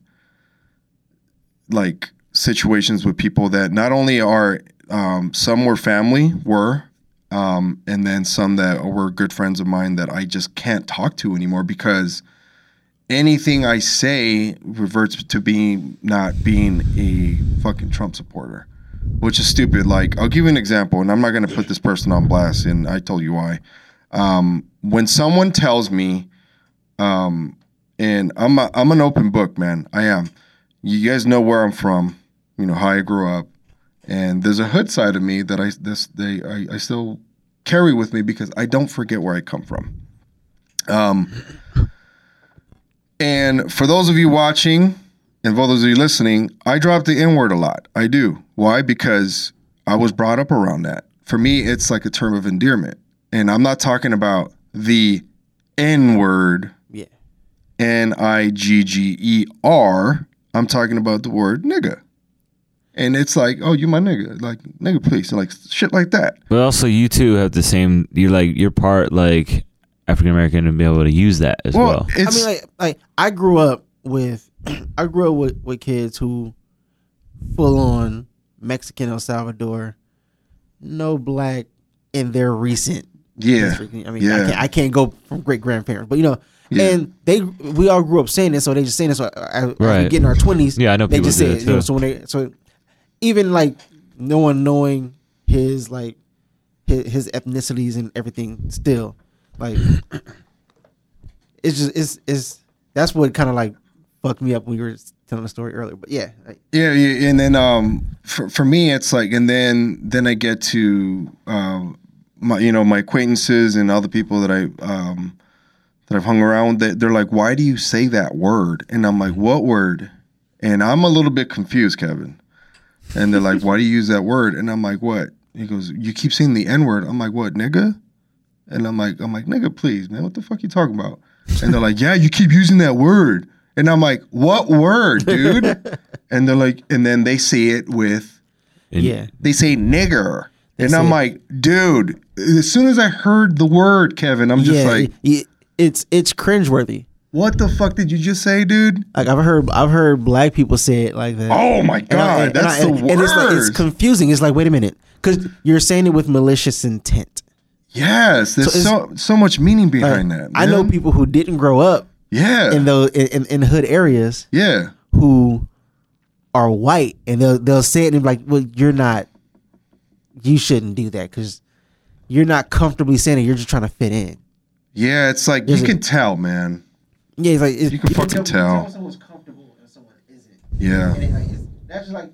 like, situations with people that not only are, um, some were family, were, um, and then some that were good friends of mine that I just can't talk to anymore because... anything I say reverts to being not being a fucking Trump supporter, which is stupid. Like, I'll give you an example, and I'm not going to put this person on blast, and I told you why. Um, when someone tells me, um, and I'm a, I'm an open book, man. I am. You guys know where I'm from, you know, how I grew up, and there's a hood side of me that I this they I, I still carry with me because I don't forget where I come from. Um. And for those of you watching, and for those of you listening, I drop the N-word a lot. I do. Why? Because I was brought up around that. For me, it's like a term of endearment. And I'm not talking about the N-word, yeah. N I G G E R. I'm talking about the word nigga. And it's like, oh, you my nigga. Like, nigga, please. And like, shit like that. But also, you two have the same, you're like, you're part, like, African-American and be able to use that as well. well. I mean, like, like, I grew up with, I grew up with, with kids who full-on Mexican El Salvador, no black in their recent. Yeah. History. I mean, yeah. I, can't, I can't go from great-grandparents, but, you know, yeah. And they, we all grew up saying this, so they just saying this. So I, right. We get in our twenties. Yeah, I know they people just say it. You know, so when they, so even like no one knowing his like his, his ethnicities and everything, still like it's just it's it's that's what kind of like fucked me up when you were telling the story earlier. But yeah, like, yeah, yeah, and then um for for me it's like and then then I get to um my you know my acquaintances and other people that I um. that I've hung around, that they're like, why do you say that word? And I'm like, what word? And I'm a little bit confused, Kevin. And they're like, why do you use that word? And I'm like, what? He goes, you keep saying the N-word. I'm like, what, nigga? And I'm like, I'm like, nigga, please, man, what the fuck you talking about? And they're like, yeah, you keep using that word. And I'm like, what word, dude? And they're like, and then they say it with, yeah, they say nigger. They and say I'm like, dude, as soon as I heard the word, Kevin, I'm just yeah, like, yeah. It's it's cringeworthy. What the fuck did you just say, dude? Like I've heard I've heard black people say it like that. Oh my god, I, and, that's and I, and, the worst. And it's like it's confusing. It's like wait a minute, because you're saying it with malicious intent. Yes, there's so so, so much meaning behind like, that. Man. I know people who didn't grow up. Yeah. In those in, in, in hood areas. Yeah. Who are white and they'll they'll say it and be like, well, you're not. You shouldn't do that because you're not comfortably saying it. You're just trying to fit in. Yeah, it's like is you it, can tell, man. Yeah, it's like it's, you can you fucking can tell. tell. Someone's comfortable and someone isn't. Yeah, and it, like, it's, that's just like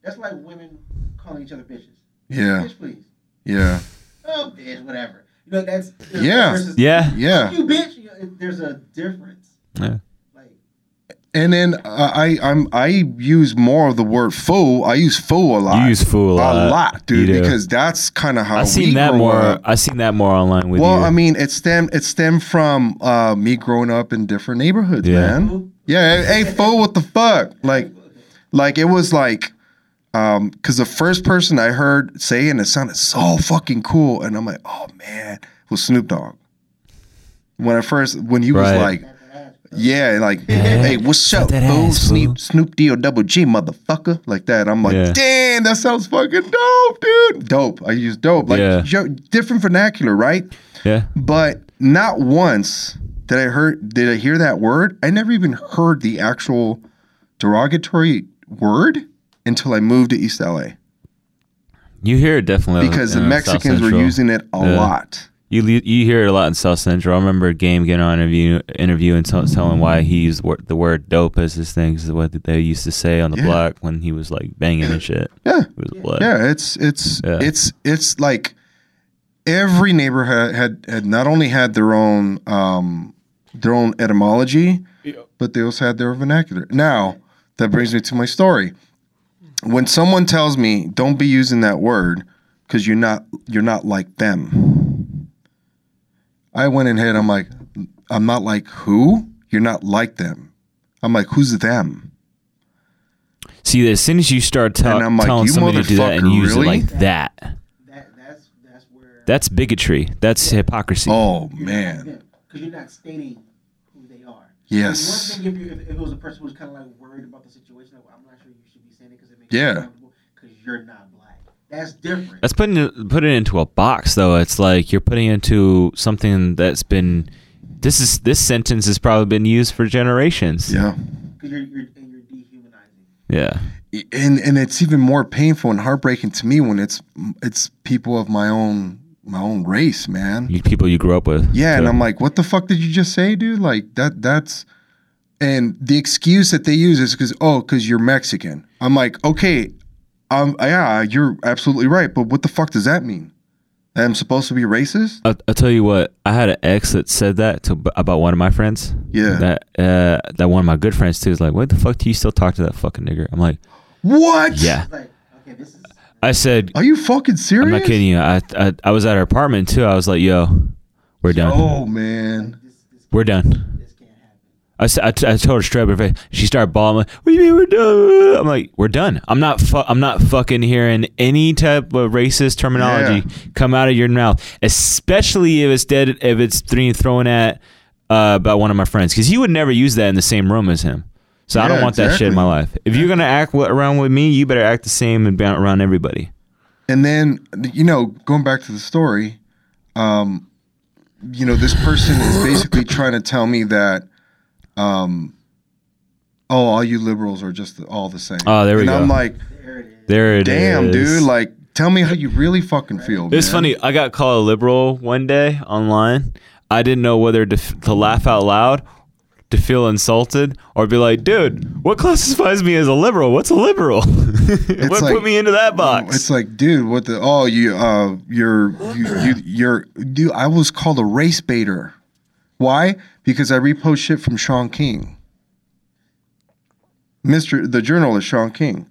that's like women calling each other bitches. Yeah, bitch, please. Yeah. Oh, bitch, whatever. You know that's. Yeah. Versus, yeah. Yeah. You bitch. You know, there's a difference. Yeah. Like. And then uh, I I'm I use more of the word fool. I use fool a lot. You use fool a lot, a lot dude, because that's kind of how I've seen we that more. Up. I've seen that more online with well, you. Well, I mean, it stemmed it stemmed from uh, me growing up in different neighborhoods, yeah. man. Yeah, hey, hey fool, what the fuck? Like, like it was like, um, because the first person I heard say and it sounded so fucking cool, and I'm like, oh man, was Snoop Dogg. When I first when he right. was like. Yeah, like, yeah. hey, what's up, fool? Snoop, Snoop D O double G, motherfucker, like that. I'm like, yeah. damn, that sounds fucking dope, dude. Dope. I use dope. Like, yeah. yo, different vernacular, right? Yeah. But not once did I heard did I hear that word. I never even heard the actual derogatory word until I moved to East L A. You hear it definitely because in, the Mexicans were using it a yeah. lot. You you hear it a lot in South Central. I remember Game getting on an interview, interview and t- telling why he used the word dope as his thing, is what they used to say on the yeah. block when he was like banging and shit. Yeah. It was blood. Yeah, it's it's yeah. it's it's like every neighborhood had, had not only had their own um, their own etymology, yeah. but they also had their vernacular. Now, that brings me to my story. When someone tells me, don't be using that word because you're not you're not like them. I went in head, I'm like, I'm not like who? You're not like them. I'm like, who's them? See, as soon as you start ta- and I'm like, telling you somebody to do that and use really? it like that, that, that that's, that's, where, that's bigotry. That's yeah. hypocrisy. Oh, man. Because you're not stating who they are. Yes. I mean, one thing, if, you, if, if it was a person who's kind of like worried about the situation, like, well, I'm not sure you should be saying it because it makes yeah. you uncomfortable because you're not black. That's different. That's putting put it into a box, though. It's like you're putting into something that's been. This is this sentence has probably been used for generations. Yeah. Because you're, you're and you're dehumanizing. Yeah. And and it's even more painful and heartbreaking to me when it's it's people of my own my own race, man. You, people you grew up with. Yeah, too. And I'm like, what the fuck did you just say, dude? Like that that's. And the excuse that they use is because oh, because you're Mexican. I'm like, okay. Um, yeah, you're absolutely right. But what the fuck does that mean? am supposed to be racist? I'll, I'll tell you what. I had an ex that said that to, about one of my friends. Yeah. That uh, that one of my good friends, too, is like, what the fuck do you still talk to that fucking nigger? I'm like, what? Yeah. Like, okay, this is... I said... Are you fucking serious? I'm not kidding you. I, I, I was at her apartment, too. I was like, yo, we're done. Oh, man. We're done. This can't happen. I, said, I, t- I told her straight up her face. She started bawling. Like, what do you mean we're done? I'm like, we're done. I'm not fu- I'm not fucking hearing any type of racist terminology yeah. come out of your mouth, especially if it's dead, if it's thrown at uh, by one of my friends, because you would never use that in the same room as him. So yeah, I don't want exactly. that shit in my life. If you're going to act around with me, you better act the same and bounce around everybody. And then, you know, going back to the story, um, you know, this person is basically trying to tell me that, um, oh, all you liberals are just all the same. Oh, there we and go. And I'm like, there it damn, is. Dude, like, tell me how you really fucking feel, It's man. Funny. I got called a liberal one day online. I didn't know whether to, to laugh out loud, to feel insulted, or be like, dude, what classifies me as a liberal? What's a liberal? What like, put me into that box? It's like, dude, what the oh you uh you're you, you you're dude, I was called a race baiter. Why? Because I repost shit from Sean King. Mister the journalist Sean King.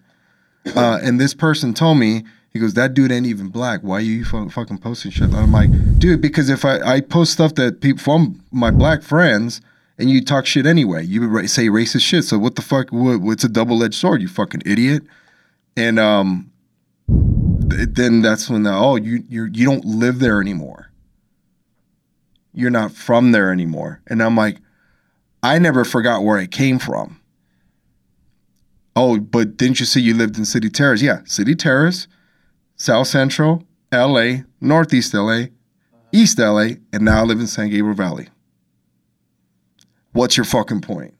Uh and this person told me, he goes, that dude ain't even black. Why are you fucking posting shit? And I'm like, dude, because if I, I post stuff that people from my black friends, and you talk shit anyway. You say racist shit. So what the fuck? What's a double-edged sword? You fucking idiot. And um, th- then that's when the, oh you you you don't live there anymore. You're not from there anymore. And I'm like, I never forgot where I came from. Oh, but didn't you say you lived in City Terrace? Yeah, City Terrace, South Central, L A, Northeast L A, East L A, and now I live in San Gabriel Valley. What's your fucking point?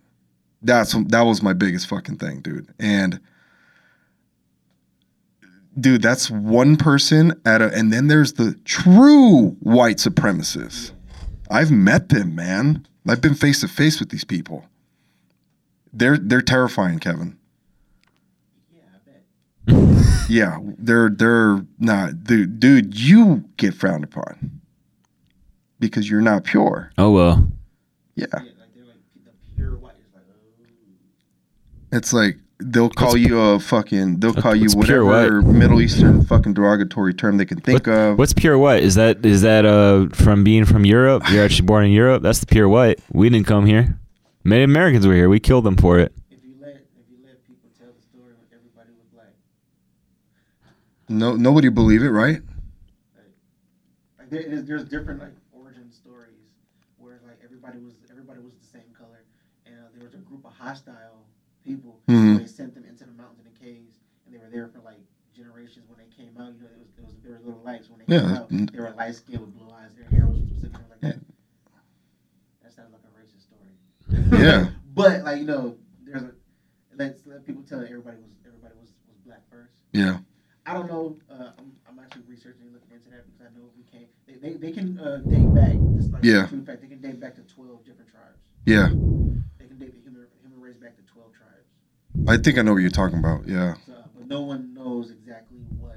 That's that was my biggest fucking thing, dude. And dude, that's one person at a, and then there's the true white supremacists. I've met them, man. I've been face to face with these people. They're they're terrifying, Kevin. Yeah, I bet. Yeah, they're they're not, dude. Dude, you get frowned upon because you're not pure. Oh well. Yeah. It's like they'll call what's, you a fucking, they'll call you whatever Middle Eastern fucking derogatory term they can think what, of. What's pure white? Is that is that uh from being from Europe? You're actually born in Europe. That's the pure white. We didn't come here. Native Americans were here. We killed them for it. If you let if you let people tell the story, like everybody was black. No, nobody believe it, right? Like, like there, there's, there's different like origin stories where like everybody was everybody was the same color, and uh, there was a group of hostile people, mm-hmm. so they sent them into the mountains and the caves, and they were there for like generations. When they came out, you know, it was, it was there were little lights when they came yeah. out. They were light skinned with blue eyes. Their hair was sitting there like that. That sounds like a racist story. Yeah, but like you know, there's a let's let people tell that everybody was everybody was, was black first. Yeah, I don't know. Uh, I'm, I'm actually researching and looking into that because I know we can't. They they, they can uh, date back. Just like yeah. In fact, they can date back to twelve different tribes. Yeah. They can date the human human race back to twelve tribes. I think I know what you're talking about, yeah. So, but no one knows exactly what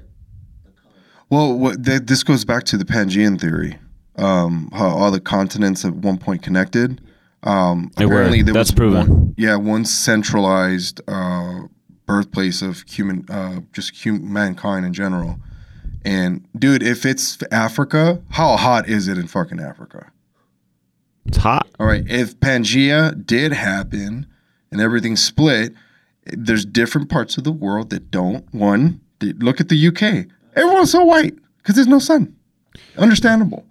the color is. Well, what, th- this goes back to the Pangean theory, um, how all the continents at one point connected. Um, apparently there That's was proven. One, yeah, one centralized uh, birthplace of human, uh, just hum- mankind in general. And, dude, if it's Africa, how hot is it in fucking Africa? It's hot. All right, if Pangea did happen and everything split... There's different parts of the world that don't. One, look at the U K. Everyone's so white because there's no sun. Understandable.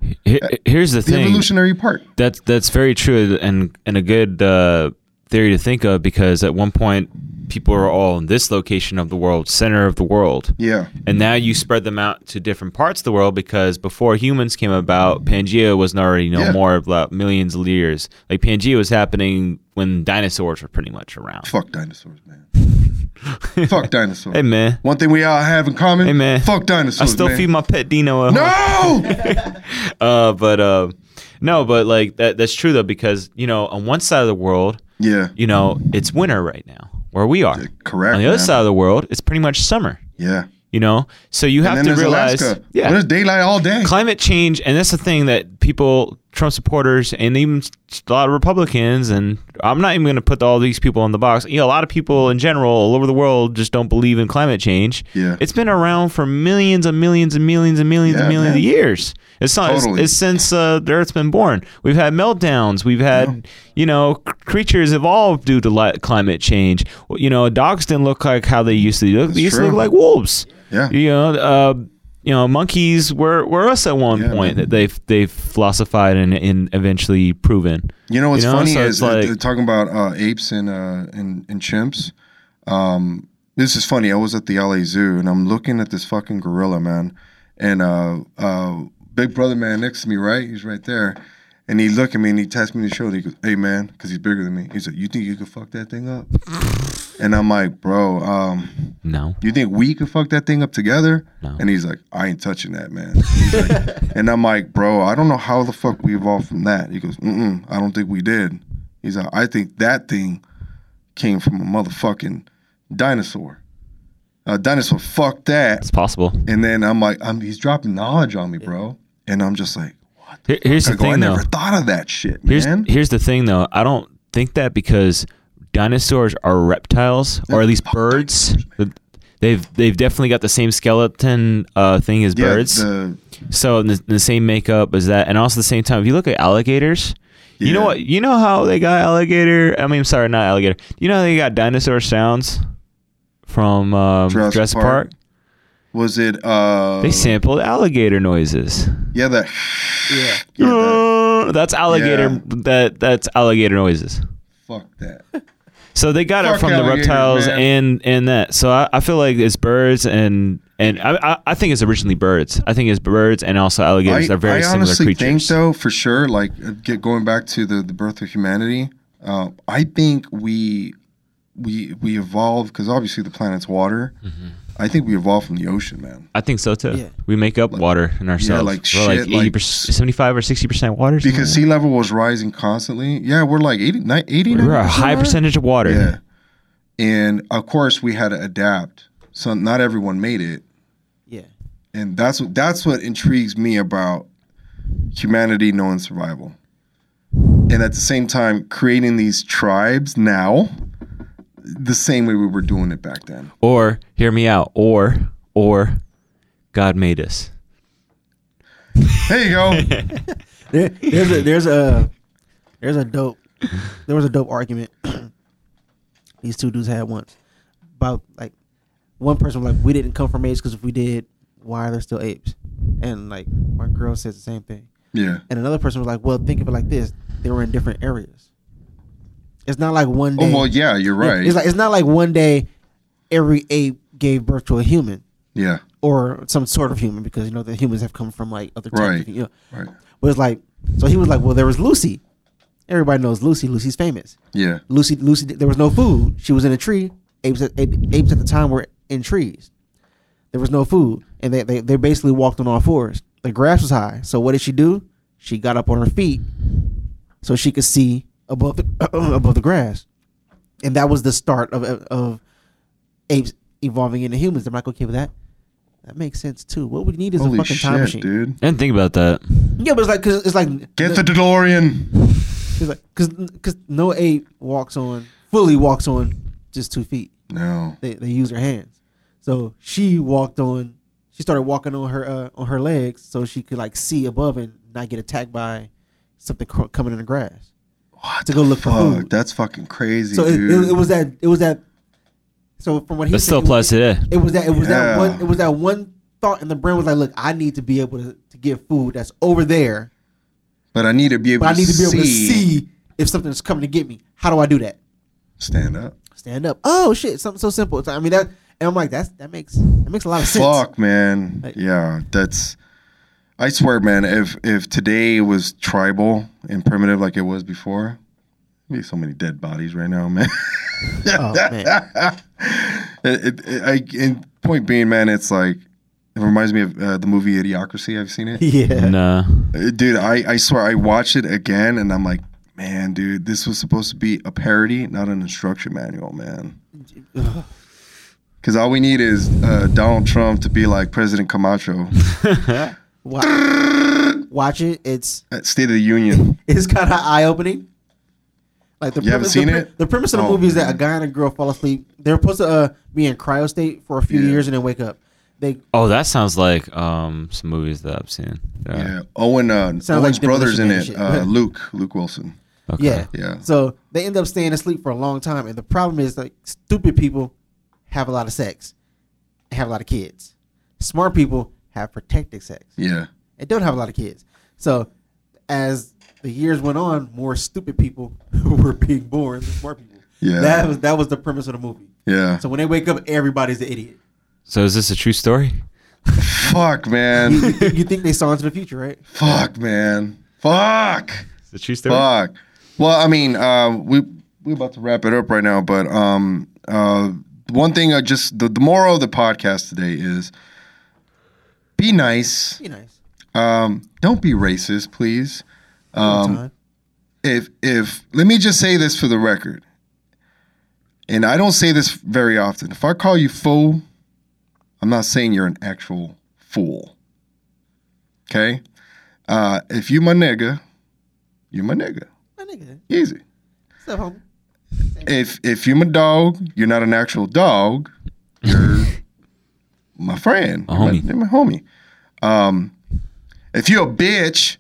Here's the, the thing. The evolutionary part. That's that's very true and and a good uh, theory to think of because at one point people are all in this location of the world, center of the world. Yeah. And now you spread them out to different parts of the world because before humans came about, Pangea wasn't already no yeah. more of like millions of years. Like Pangea was happening when dinosaurs were pretty much around. Fuck dinosaurs, man. Fuck dinosaurs. Hey, man. One thing we all have in common. Hey, man. Fuck dinosaurs, I still man. feed my pet Dino. No! uh, but, uh, no, but like that, that's true though because, you know, on one side of the world, yeah, you know, it's winter right now. Where we are. Correct. On the other man. side of the world, it's pretty much summer. Yeah. You know, so you have to realize, Alaska. yeah, there's daylight all day. Climate change, and that's the thing that people, Trump supporters, and even a lot of Republicans, and I'm not even going to put all these people in the box. You know, a lot of people in general, all over the world, just don't believe in climate change. Yeah, it's been around for millions and millions and millions and millions yeah, and millions man. of years. It's not. Totally. It's, it's since uh, the Earth's been born. We've had meltdowns. We've had, yeah. you know, c- creatures evolved due to li- climate change. You know, dogs didn't look like how they used to look. That's they used true. to look like wolves. Yeah, you know, uh, you know, monkeys were, were us at one yeah, point. That they've they've philosophized and, and eventually proven. You know what's you know? funny so is like, uh, talking about uh, apes and uh, and, and chimps. Um, this is funny. I was at the L A Zoo and I'm looking at this fucking gorilla, man, and uh, uh, big brother man next to me, right? He's right there, and he looked at me and he taps me on the shoulder. He goes, "Hey, man," because he's bigger than me. He's like, "You think you could fuck that thing up?" And I'm like, bro, um, no. You think we could fuck that thing up together? No. And he's like, I ain't touching that, man. He's like, and I'm like, bro, I don't know how the fuck we evolved from that. He goes, mm-mm, I don't think we did. He's like, I think that thing came from a motherfucking dinosaur. A dinosaur, fuck that. It's possible. And then I'm like, I'm, he's dropping knowledge on me, bro. And I'm just like, what? The Here, here's the I go, thing, I never though. thought of that shit, here's, man. Here's the thing, though. I don't think that because... dinosaurs are reptiles, or at least birds. They've they've definitely got the same skeleton uh, thing as yeah, birds. The, so the, the same makeup as that, and also at the same time, if you look at alligators, yeah. you know what? You know how they got alligator? I mean, sorry, not alligator. You know how they got dinosaur sounds from um, Jurassic, Jurassic Park? Park? Was it? Uh, they sampled alligator noises. Yeah, that. Yeah. yeah that, that's alligator. Yeah. That that's alligator noises. Fuck that. So they got Fuck it from the reptiles and, and that. So I, I feel like it's birds and and I, I I think it's originally birds. I think it's birds and also alligators. I, They're very I similar creatures. I honestly think though, for sure, like get, going back to the, the birth of humanity, uh, I think we we we evolved because obviously the planet's water. Mm-hmm. I think we evolved from the ocean, man. I think so too. Yeah. We make up like, water in ourselves. Yeah, like we're shit, like, eighty percent, like seventy-five or sixty percent water. Because sea level was rising constantly. Yeah, we're like eighty, eighty We're a high water? percentage of water. Yeah, and of course we had to adapt. So not everyone made it. Yeah, and that's what that's what intrigues me about humanity knowing survival, and at the same time creating these tribes now. The same way we were doing it back then. Or, hear me out, or, or, God made us. There you go. there, there's a, there's a, there's a dope, there was a dope argument these two dudes had once about, like, one person was like, we didn't come from apes because if we did, why are there still apes? And, like, my girl says the same thing. Yeah. And another person was like, well, think of it like this. They were in different areas. It's not like one day. Oh, well, yeah, you're right. It's like it's not like one day every ape gave birth to a human. Yeah. Or some sort of human because, you know, the humans have come from, like, other types. Right. You know. Right. But it's like, so he was like, well, there was Lucy. Everybody knows Lucy. Lucy's famous. Yeah. Lucy, Lucy, there was no food. She was in a tree. Apes at, apes at the time were in trees. There was no food. And they, they, they basically walked on all fours. The grass was high. So what did she do? She got up on her feet so she could see above the uh, above the grass, and that was the start of of apes evolving into humans. They're like, okay with that. That makes sense too. What we need is Holy a fucking shit, time machine, dude. I didn't think about that. Yeah, but it's like cause it's like get the, the DeLorean. It's like because because no ape walks on fully walks on just two feet. No, they they use their hands. So she walked on. She started walking on her uh, on her legs so she could like see above and not get attacked by something cr- coming in the grass. What to go look fuck? for food. That's fucking crazy. So dude. It, it, it was that. It was that. So from what he, but said, still applies to that. It was that. It was yeah. that one. It was that one thought in the brain was like, look, I need to be able to, to get food that's over there. But I need to be able. But to I need to be able to see if something's coming to get me. How do I do that? Stand up. Stand up. Oh shit! Something so simple. So, I mean that, and I'm like, that's that makes that makes a lot of sense. Fuck, man. Like, yeah, that's. I swear, man, if if today was tribal and primitive like it was before, there'd be so many dead bodies right now, man. Oh, man. it, it, I, and point being, man, it's like, it reminds me of uh, the movie Idiocracy. I've seen it. Yeah. Nah. Dude, I, I swear, I watched it again, and I'm like, man, dude, this was supposed to be a parody, not an instruction manual, man. Because all we need is uh, Donald Trump to be like President Camacho. Wow. Watch it. It's at State of the Union. It's kind of eye opening. Like the you premise, haven't seen the, it? The premise of the oh, movie is that a guy and a girl fall asleep. They're supposed to uh, be in cryo state for a few yeah. years and then wake up. They oh, that sounds like um, some movies that I've seen. Yeah, yeah. Owen. Uh, Owen's like brother's in it. Uh, Luke. Luke Wilson. Okay. Yeah. Yeah. So they end up staying asleep for a long time, and the problem is like stupid people have a lot of sex, have a lot of kids. Smart people have protected sex. Yeah. And don't have a lot of kids. So as the years went on, more stupid people were being born than smart people. Yeah. That was that was the premise of the movie. Yeah. So when they wake up, everybody's an idiot. So is this a true story? Fuck, man. You, you think they saw into the future, right? Fuck, man. Fuck. It's a true story. Fuck. Well, I mean, uh, we we're about to wrap it up right now, but um, uh, one thing I just the, the moral of the podcast today is be nice. Be nice. Um, don't be racist, please. Um, if if let me just say this for the record, and I don't say this very often. If I call you fool, I'm not saying you're an actual fool. Okay? Uh, if you my nigga, you my nigga. My nigga. Easy. What's up, homie? If if you my dog, you're not an actual dog. You're my friend. A homie. You're my, you're my homie. Um. If you're a bitch,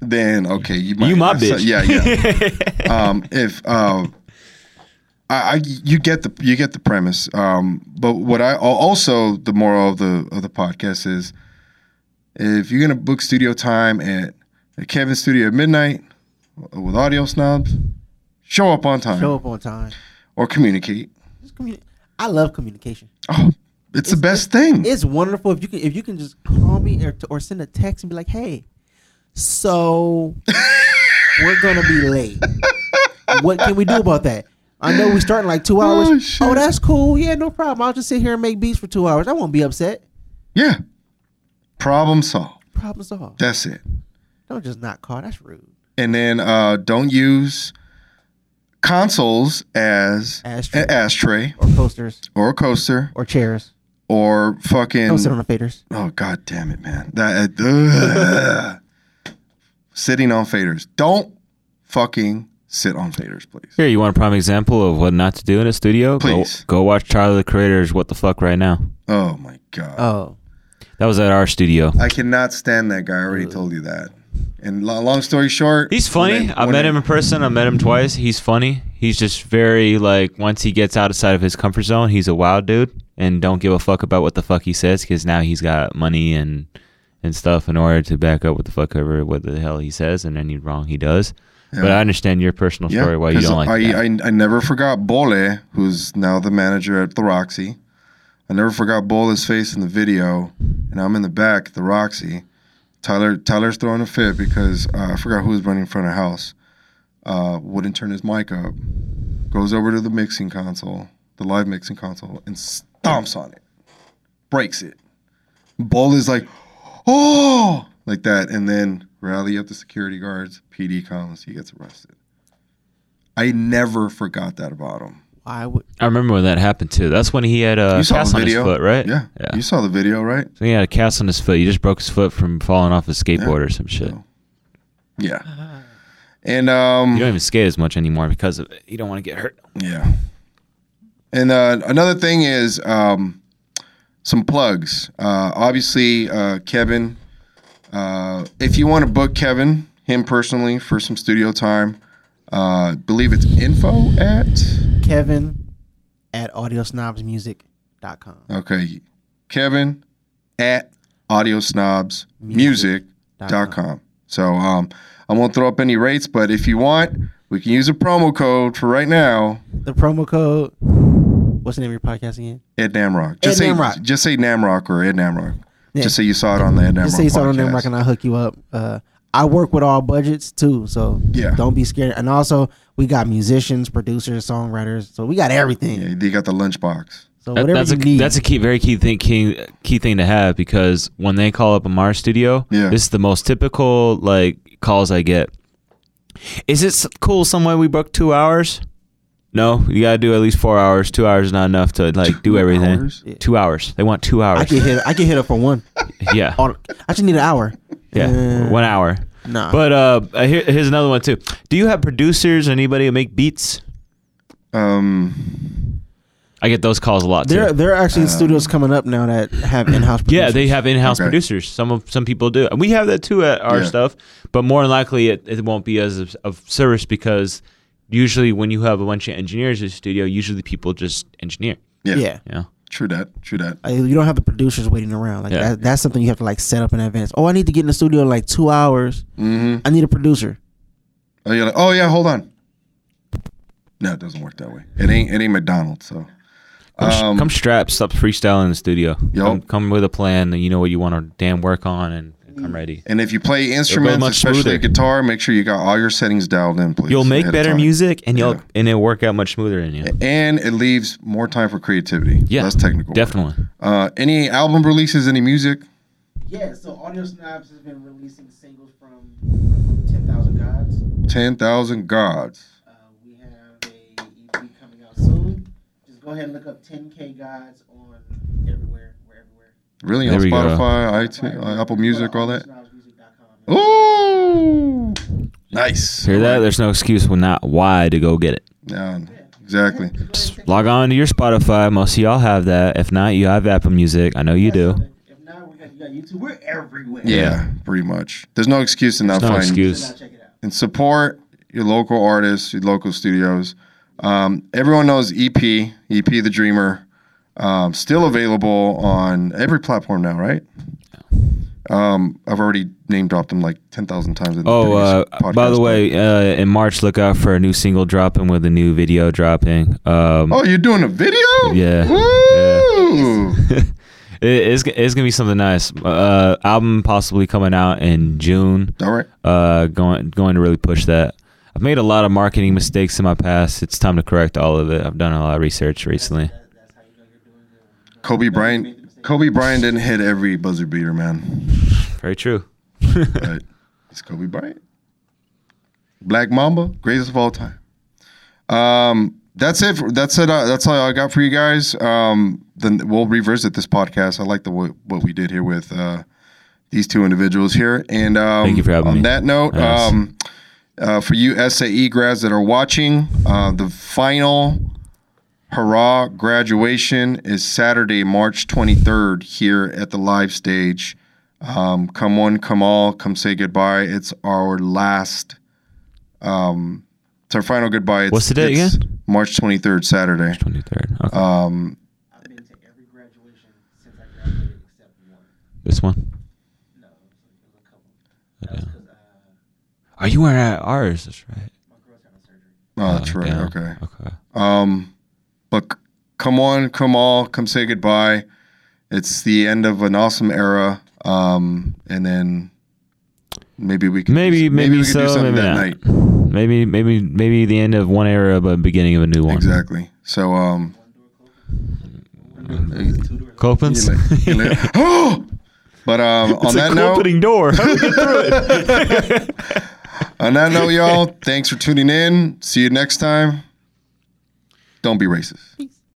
then okay, you might, you my bitch. Yeah, yeah. um, if um, I, I you get the you get the premise, um, but what I also the moral of the of the podcast is, if you're gonna book studio time at, at Kevin's studio at midnight with Audio Snobs, show up on time. Show up on time, or communicate. Just communi- I love communication. Oh. It's, it's the best thing. It's wonderful if you can if you can just call me or, or send a text and be like, "Hey, so we're gonna be late. What can we do about that? I know we start in like two hours. Oh, shit. Oh, that's cool. Yeah, no problem. I'll just sit here and make beats for two hours. I won't be upset." Yeah. Problem solved. Problem solved. That's it. Don't just not call. That's rude. And then uh, don't use consoles as ashtray. an ashtray or coasters or a coaster or chairs. Or fucking... Don't sit on the faders. Oh, God damn it, man. That uh, Sitting on faders. Don't fucking sit on faders, please. Here, you want a prime example of what not to do in a studio? Please. Go, go watch Tyler, the Creator's What the Fuck right now. Oh, my God. Oh. That was at our studio. I cannot stand that guy. I already Ooh. told you that. And long story short... He's funny. When, I when met him in person. I met him twice. He's funny. He's just very, like, once he gets outside of his comfort zone, he's a wild dude. And don't give a fuck about what the fuck he says, because now he's got money and and stuff in order to back up what the fuck ever what the hell he says, and any wrong he does. Yeah. But I understand your personal story yeah, why you don't like I, that. I, I never forgot Bole, who's now the manager at the Roxy. I never forgot Bole's face in the video, and I'm in the back at the Roxy. Tyler Tyler's throwing a fit because uh, I forgot who was running in front of the house. Uh, wouldn't turn his mic up. Goes over to the mixing console, the live mixing console, and stomps on it, breaks it. Bull is like, oh, like that, and then rally up the security guards. P D comes, he gets arrested. I never forgot that about him. I would. I remember when that happened too. That's when he had a cast on his foot, right? Yeah. yeah, you saw the video, right? So he had a cast on his foot. He just broke his foot from falling off his skateboard yeah. or some shit. Yeah, and um, you don't even skate as much anymore because of it. You don't want to get hurt. Yeah. And uh, another thing is um, some plugs. Uh, obviously, uh, Kevin, uh, if you want to book Kevin, him personally, for some studio time, uh, I believe it's info at... Kevin at audio snobs music dot com. Okay. Kevin at audio snobs music dot com. So um, I won't throw up any rates, but if you want, we can use a promo code for right now. The promo code... What's the name of your podcast again? Ed Namrock. Just Ed say, Namrock. Just say Namrock or Ed Namrock. Yeah. Just say you saw it on the Ed Namrock podcast. Just say you saw it on Namrock and I'll hook you up. Uh, I work with all budgets too, so yeah. don't be scared. And also, we got musicians, producers, songwriters. So we got everything. Yeah, you got the lunchbox. So that, whatever that's you a, need. That's a key, very key thing, key, key thing to have, because when they call up a Mar studio, yeah. this is the most typical like calls I get. Is it cool some way we booked two hours? No, you gotta do at least four hours. Two hours is not enough to like two do everything. Hours? Yeah. Two hours. They want two hours. I get hit. I get hit up for one. Yeah. On, I just need an hour. Yeah, uh, one hour. Nah. But uh, here, here's another one too. Do you have producers? Anybody who make beats? Um, I get those calls a lot. There, too. there are actually um, studios coming up now that have in-house producers. Yeah, they have in-house okay. producers. Some of some people do, and we have that too at our yeah. stuff. But more than likely, it, it won't be as of, of service because. Usually when you have a bunch of engineers in the studio, usually people just engineer. Yeah. yeah. You know? True that. True that. Uh, you don't have the producers waiting around. Like yeah. that, That's something you have to like set up in advance. Oh, I need to get in the studio in like two hours. Mm-hmm. I need a producer. Oh, you're like, oh, yeah, hold on. No, it doesn't work that way. It ain't It ain't McDonald's, so. Um, come, come strapped. Stop freestyling in the studio. Yo. Come, come with a plan that you know what you want to damn work on and. I'm ready. And if you play instruments, especially smoother. guitar, make sure you got all your settings dialed in, please. You'll make better music, and you'll yeah. and it'll work out much smoother in you. And it leaves more time for creativity. Yeah, less technical. Definitely. Uh, any album releases? Any music? Yeah. So Audio Snobs has been releasing singles from Ten Thousand Gods. Ten Thousand Gods. Uh, we have a E P coming out soon. Just go ahead and look up ten K Gods on everywhere. Really, on Spotify, iTunes, uh, Apple Music, all that? Ooh! Nice. Hear that? There's no excuse when not why to go get it. No, exactly. Just log on to your Spotify. Most of y'all have that. If not, you have Apple Music. I know you do. If not, we got YouTube. We're everywhere. Yeah, pretty much. There's no excuse to not find. No excuse. And support your local artists, your local studios. Um, everyone knows E P, E P the Dreamer. Um, still available on every platform now, right? Um, I've already name dropped them like ten thousand times. In oh, uh, by the way, uh, in March, look out for a new single dropping with a new video dropping. Um, oh, you're doing a video? Yeah. Woo! Yeah. it, it's it's going to be something nice. Uh, album possibly coming out in June. All right. Uh, going, going to really push that. I've made a lot of marketing mistakes in my past. It's time to correct all of it. I've done a lot of research recently. Kobe Bryant, Kobe Bryant didn't hit every buzzer beater, man. Very true. But it's Kobe Bryant. Black Mamba, greatest of all time. Um, that's it. For, that's it. Uh, that's all I got for you guys. Um, then we'll revisit this podcast. I like the what, what we did here with uh, these two individuals here. And um, thank you for having on me. That note, nice. um, uh, for you S A E grads that are watching, uh, the final. Hurrah graduation is Saturday, March twenty-third here at the live stage. Um, come one, come all, come say goodbye. It's our last, um, it's our final goodbye. It's, What's the date again? March twenty-third, Saturday. March twenty-third. Okay. Um, I've been to every graduation since I graduated except one. This one? No, there's a couple. That was 'cause, uh, Are you wearing ours? That's right. My girl's having surgery. Oh, that's right. Uh, yeah. Okay. Okay. Um, But come on, come all, come say goodbye. It's the end of an awesome era, um, and then maybe we can maybe do, maybe, maybe we so, do something maybe that night. Maybe maybe maybe the end of one era, but beginning of a new one. Exactly. So, um, Copen's. Oh, but um, on it's that a note, opening door. How do we get through it? On that note, y'all, thanks for tuning in. See you next time. Don't be racist.